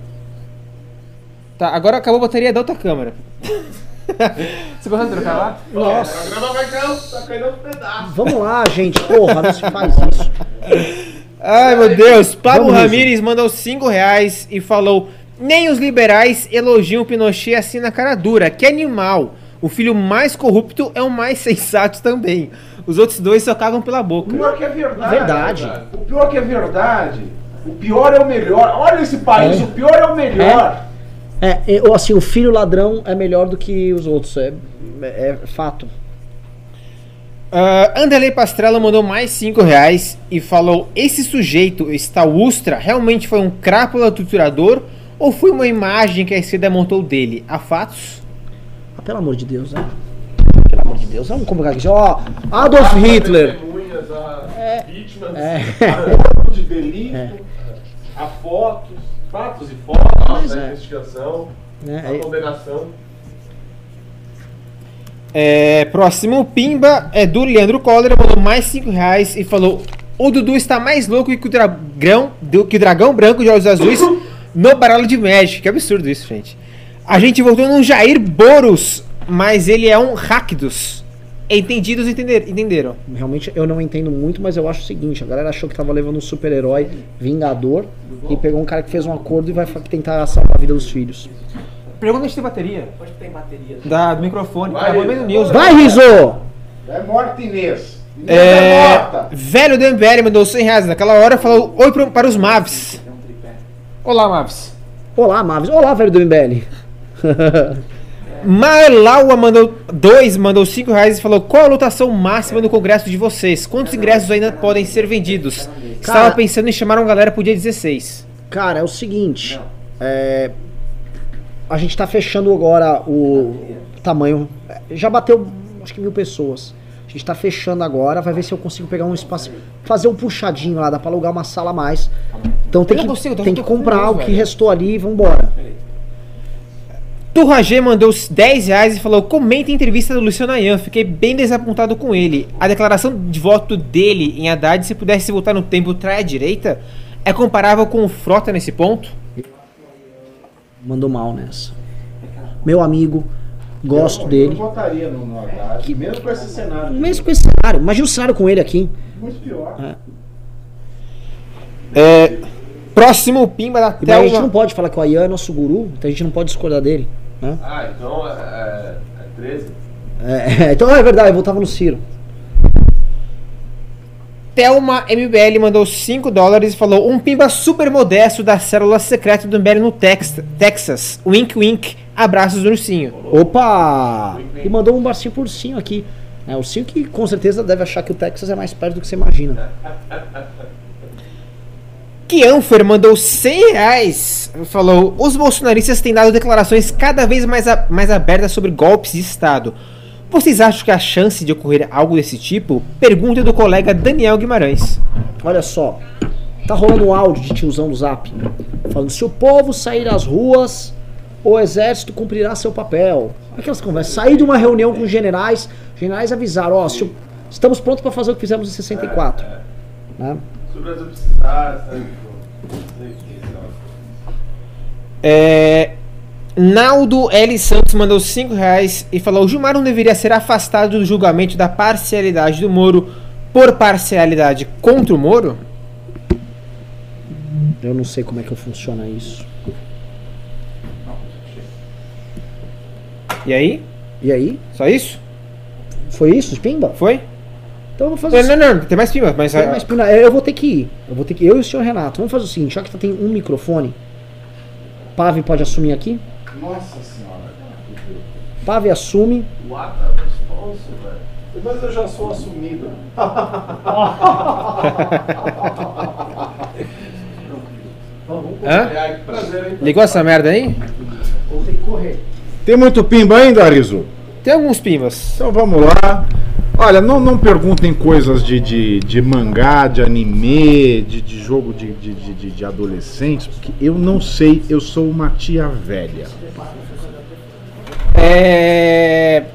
Tá, agora acabou a bateria da outra câmera. Você consegue trocar lá? Nossa. O programa vai caindo aos pedaços. Vamos lá, gente, porra, não se faz isso. Ai, meu Deus. Pablo Ramires mandou R$5 e falou: nem os liberais elogiam o Pinochet assim na cara dura. Que animal. O filho mais corrupto é o mais sensato também. Os outros dois só cagam pela boca. O pior que é verdade. O pior que é verdade. O pior é o melhor. Olha esse país, o pior é o melhor. Assim, o filho ladrão é melhor do que os outros. É fato. Anderley Pastrello mandou mais R$5 e falou: esse sujeito, esse tal Ustra, realmente foi um crápula torturador? Ou foi uma imagem que a esquerda montou dele? Há fatos? Pelo amor de Deus, né? Pelo amor de Deus, vamos convocar aqui. Ó, Adolf Hitler. Vítimas, de delito, a fotos, fatos e fotos, a investigação, a condenação. Próximo pimba é do Leandro Coller, mandou mais R$5 e falou: o Dudu está mais louco que o dragão branco de olhos azuis no baralho de Magic. Que absurdo isso, gente. A gente voltou num Jair Boros, mas ele é um Rakdos. Entendidos entenderam. Realmente eu não entendo muito, mas eu acho o seguinte: a galera achou que tava levando um super-herói vingador e pegou um cara que fez um acordo e vai tentar salvar a vida dos filhos. Pergunta se tem bateria. Pode ter bateria. Do microfone. Vai, Rizzo! É morta, Inês. Velho do MBL mandou R$100. Naquela hora falou: oi para os Mavs. Olá, Mavis. Olá, velho do MBL. Marlaua mandou 2, mandou 5 reais e falou: qual a lotação máxima do congresso de vocês? Quantos ingressos ainda podem ser vendidos? Cara, estava pensando em chamar uma galera pro dia 16. Cara, é o seguinte, a gente tá fechando agora o tamanho, já bateu acho que 1000 pessoas. A gente tá fechando agora, vai ver se eu consigo pegar um espaço, fazer um puxadinho lá, dá pra alugar uma sala a mais. Então tem que, consigo, tem que comprar curioso, o que velho. Restou ali e vambora. Turra G mandou 10 reais e falou: comenta a entrevista do Luciano Ayan, fiquei bem desapontado com ele. A declaração de voto dele em Haddad, se pudesse voltar no tempo, trai a direita, é comparável com o Frota nesse ponto? Mandou mal nessa. Meu amigo, gosto dele. Eu votaria no Haddad, mesmo com esse cenário. Mesmo com esse cenário, imagina o cenário com ele aqui. Muito pior. Próximo Pimba da Thelma. A gente não pode falar que o Ayan é nosso guru, então a gente não pode discordar dele. Né? Ah, então é 13? Então é verdade, eu voltava no Ciro. Thelma MBL mandou $5 e falou: um Pimba super modesto da célula secreta do MBL no Texas. Wink, wink. Abraços do ursinho. Opa! E mandou um barcinho por ursinho aqui. É, o ursinho que com certeza deve achar que o Texas é mais perto do que você imagina. Kianfer mandou 100 reais, falou: os bolsonaristas têm dado declarações cada vez mais abertas sobre golpes de Estado. Vocês acham que há chance de ocorrer algo desse tipo? Pergunta do colega Daniel Guimarães. Olha só, tá rolando um áudio de tiozão do Zap, falando: se o povo sair às ruas, o exército cumprirá seu papel. Aquelas conversas, saí de uma reunião com generais avisaram: ó, estamos prontos para fazer o que fizemos em 64. Né? Se o Brasil precisar, sabe? Naldo L. Santos mandou 5 reais e falou: Gilmar não deveria ser afastado do julgamento da parcialidade do Moro por parcialidade contra o Moro? Eu não sei como é que funciona isso. E aí? E aí? Só isso? Foi isso, Pimba? Foi? Então vamos fazer não, tem mais pimba, mas... Tem mais pimba, eu vou ter que ir. Eu e o senhor Renato, vamos fazer o seguinte, já que tem um microfone, Pave pode assumir aqui? Nossa senhora. Pave assume. What a response, velho. Mas eu já sou assumido. Prazer, hein? Ligou essa merda aí? Vou ter que correr. Tem muito pimba ainda, Arizo? Tem alguns pimbas. Então vamos lá. Olha, não perguntem coisas de mangá, de anime, de jogo de adolescentes, porque eu não sei, eu sou uma tia velha.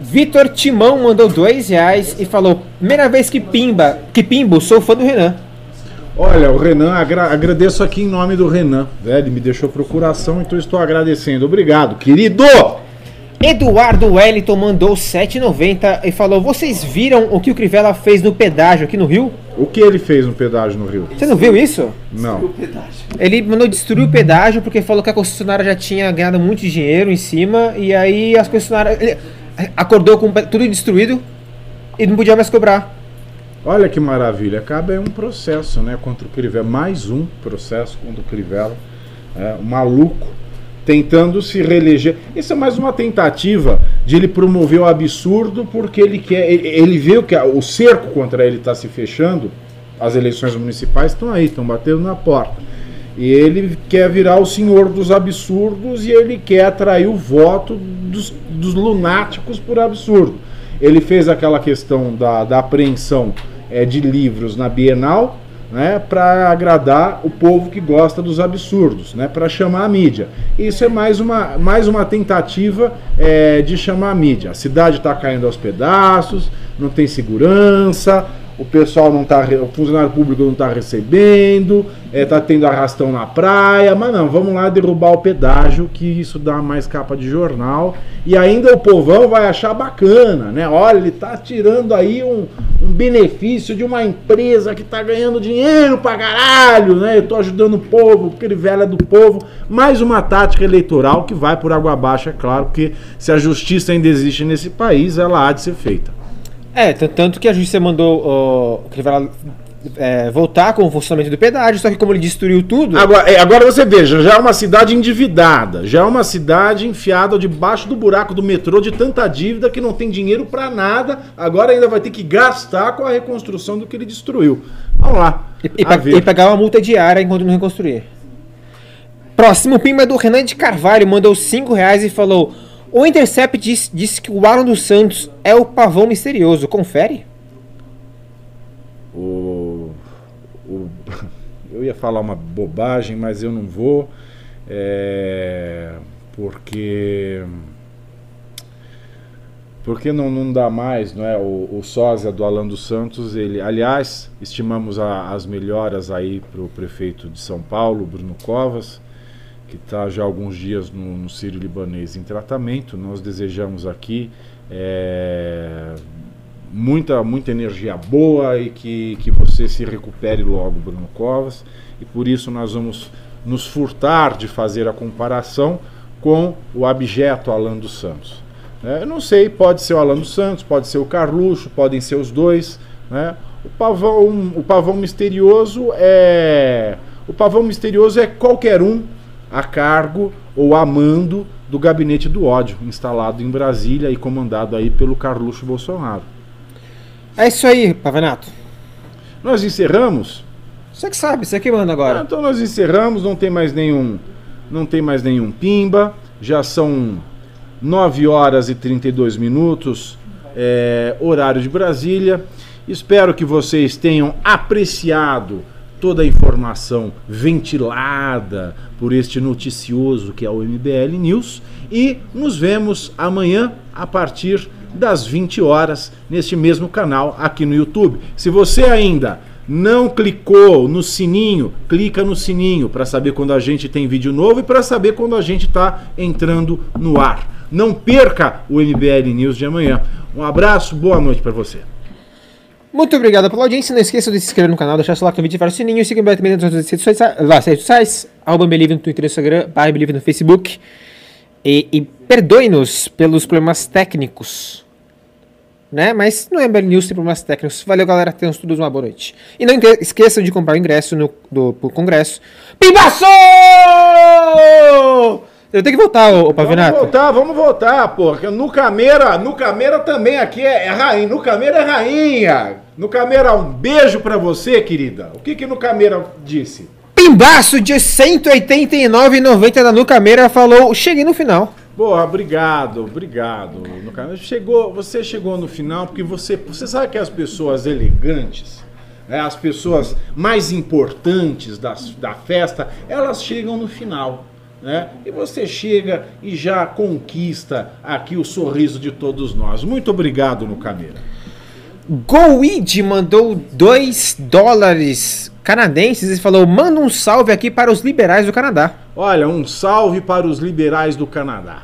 Vitor Timão mandou 2 reais e falou: primeira vez que pimbo, sou fã do Renan. Olha, o Renan, agradeço aqui em nome do Renan, né? Ele me deixou procuração, então estou agradecendo. Obrigado, querido! Eduardo Wellington mandou 7,90 e falou: vocês viram o que o Crivella fez no pedágio aqui no Rio? O que ele fez no pedágio no Rio? Você não viu isso? Não. Ele mandou destruir o pedágio porque falou que a concessionária já tinha ganhado muito dinheiro em cima, e aí as concessionárias... Ele acordou com tudo destruído e não podia mais cobrar. Olha que maravilha. Acaba um processo, né, contra o Crivella. Mais um processo contra o Crivella. O maluco tentando se reeleger. Isso é mais uma tentativa de ele promover o absurdo, porque ele quer. Ele vê que o cerco contra ele está se fechando, as eleições municipais estão aí, estão batendo na porta. E ele quer virar o senhor dos absurdos e ele quer atrair o voto dos lunáticos por absurdo. Ele fez aquela questão da apreensão de livros na Bienal, né, para agradar o povo que gosta dos absurdos, né, para chamar a mídia. Isso é mais uma tentativa de chamar a mídia. A cidade está caindo aos pedaços, não tem segurança, o pessoal não está, o funcionário público não está recebendo, está tendo arrastão na praia, mas não, vamos lá derrubar o pedágio, que isso dá mais capa de jornal, e ainda o povão vai achar bacana, né? Olha, ele está tirando aí um benefício de uma empresa que está ganhando dinheiro pra caralho, né? Eu estou ajudando o povo, porque ele velha do povo. Mais uma tática eleitoral que vai por água abaixo, é claro, porque se a justiça ainda existe nesse país, ela há de ser feita. Tanto que a justiça mandou o Crivella voltar com o funcionamento do pedágio, só que como ele destruiu tudo... Agora você veja, já é uma cidade endividada, já é uma cidade enfiada debaixo do buraco do metrô de tanta dívida que não tem dinheiro para nada, agora ainda vai ter que gastar com a reconstrução do que ele destruiu. Vamos lá. E pagar uma multa diária enquanto não reconstruir. Próximo pimba é do Renan de Carvalho, mandou R$5 e falou... O Intercept disse que o Alan dos Santos é o pavão misterioso. Confere? Eu ia falar uma bobagem, mas eu não vou. Porque não dá mais, não é? O sósia do Alan dos Santos, ele, aliás, estimamos as melhoras aí para o prefeito de São Paulo, Bruno Covas, que está já há alguns dias no Sírio-Libanês em tratamento. Nós desejamos aqui muita energia boa e que você se recupere logo, Bruno Covas. E por isso nós vamos nos furtar de fazer a comparação com o abjeto Alan dos Santos. Eu não sei, pode ser o Alan dos Santos, pode ser o Carluxo, podem ser os dois, né? O pavão misterioso é qualquer um a cargo ou a mando do gabinete do ódio, instalado em Brasília e comandado aí pelo Carluxo Bolsonaro. É isso aí, Pavanato. Nós encerramos. Você que sabe, você que manda agora. Então nós encerramos, não tem mais nenhum pimba. Já são 9h32, horário de Brasília. Espero que vocês tenham apreciado toda a informação ventilada por este noticioso que é o MBL News, e nos vemos amanhã a partir das 20 horas neste mesmo canal aqui no YouTube. Se você ainda não clicou no sininho, clica no sininho para saber quando a gente tem vídeo novo e para saber quando a gente está entrando no ar. Não perca o MBL News de amanhã. Um abraço, boa noite para você. Muito obrigado pela audiência. Não esqueça de se inscrever no canal, deixar seu like no vídeo e ativar o sininho. Siga o MBL também nas outras redes sociais. @MBLive no Twitter e Instagram. @MBLive no Facebook. E perdoe-nos pelos problemas técnicos. Né? Mas não é MBL News, tem problemas técnicos. Valeu, galera. Tenham todos uma boa noite. E não esqueçam de comprar o ingresso pro Congresso. Pimbaço! Eu tenho que voltar, ô Pavinato. Vamos voltar, porra. No Câmera também aqui é rainha. No Câmera é rainha. No Câmera, um beijo pra você, querida. O que no Câmera disse? Pimbaço de R$189,90 da No Câmera falou, cheguei no final. Boa, obrigado. No Câmera você chegou no final, porque você sabe que as pessoas elegantes, né, as pessoas mais importantes da festa, elas chegam no final. Né? E você chega e já conquista aqui o sorriso de todos nós. Muito obrigado, No Câmera. Goid mandou $2 canadenses e falou, manda um salve aqui para os liberais do Canadá. Olha, um salve para os liberais do Canadá.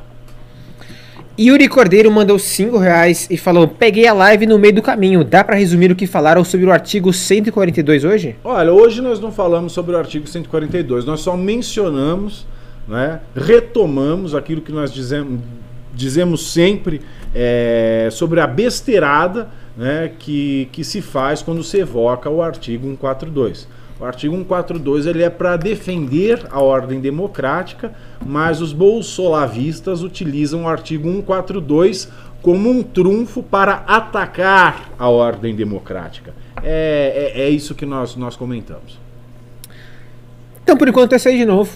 Yuri Cordeiro mandou R$5 e falou, peguei a live no meio do caminho, dá pra resumir o que falaram sobre o artigo 142 hoje? Olha, hoje nós não falamos sobre o artigo 142, nós só mencionamos, né, retomamos aquilo que nós dizemos sempre sobre a besteirada, né, que se faz quando se evoca o artigo 142. O artigo 142 ele é para defender a ordem democrática, mas os bolsolavistas utilizam o artigo 142 como um trunfo para atacar a ordem democrática. É isso que nós comentamos. Então, por enquanto, é isso aí de novo.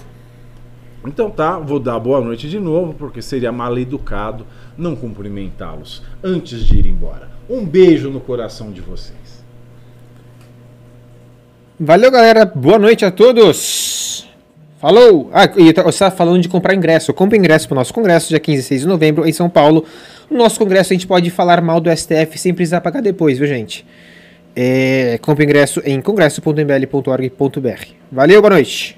Então tá, vou dar boa noite de novo, porque seria mal educado não cumprimentá-los antes de ir embora. Um beijo no coração de vocês. Valeu, galera. Boa noite a todos. Falou. E eu estava falando de comprar ingresso. Eu compro ingresso para o nosso congresso, dia 15 e 6 de novembro, em São Paulo. No nosso congresso a gente pode falar mal do STF sem precisar pagar depois, viu, gente? Compre ingresso em congresso.mbl.org.br. Valeu, boa noite.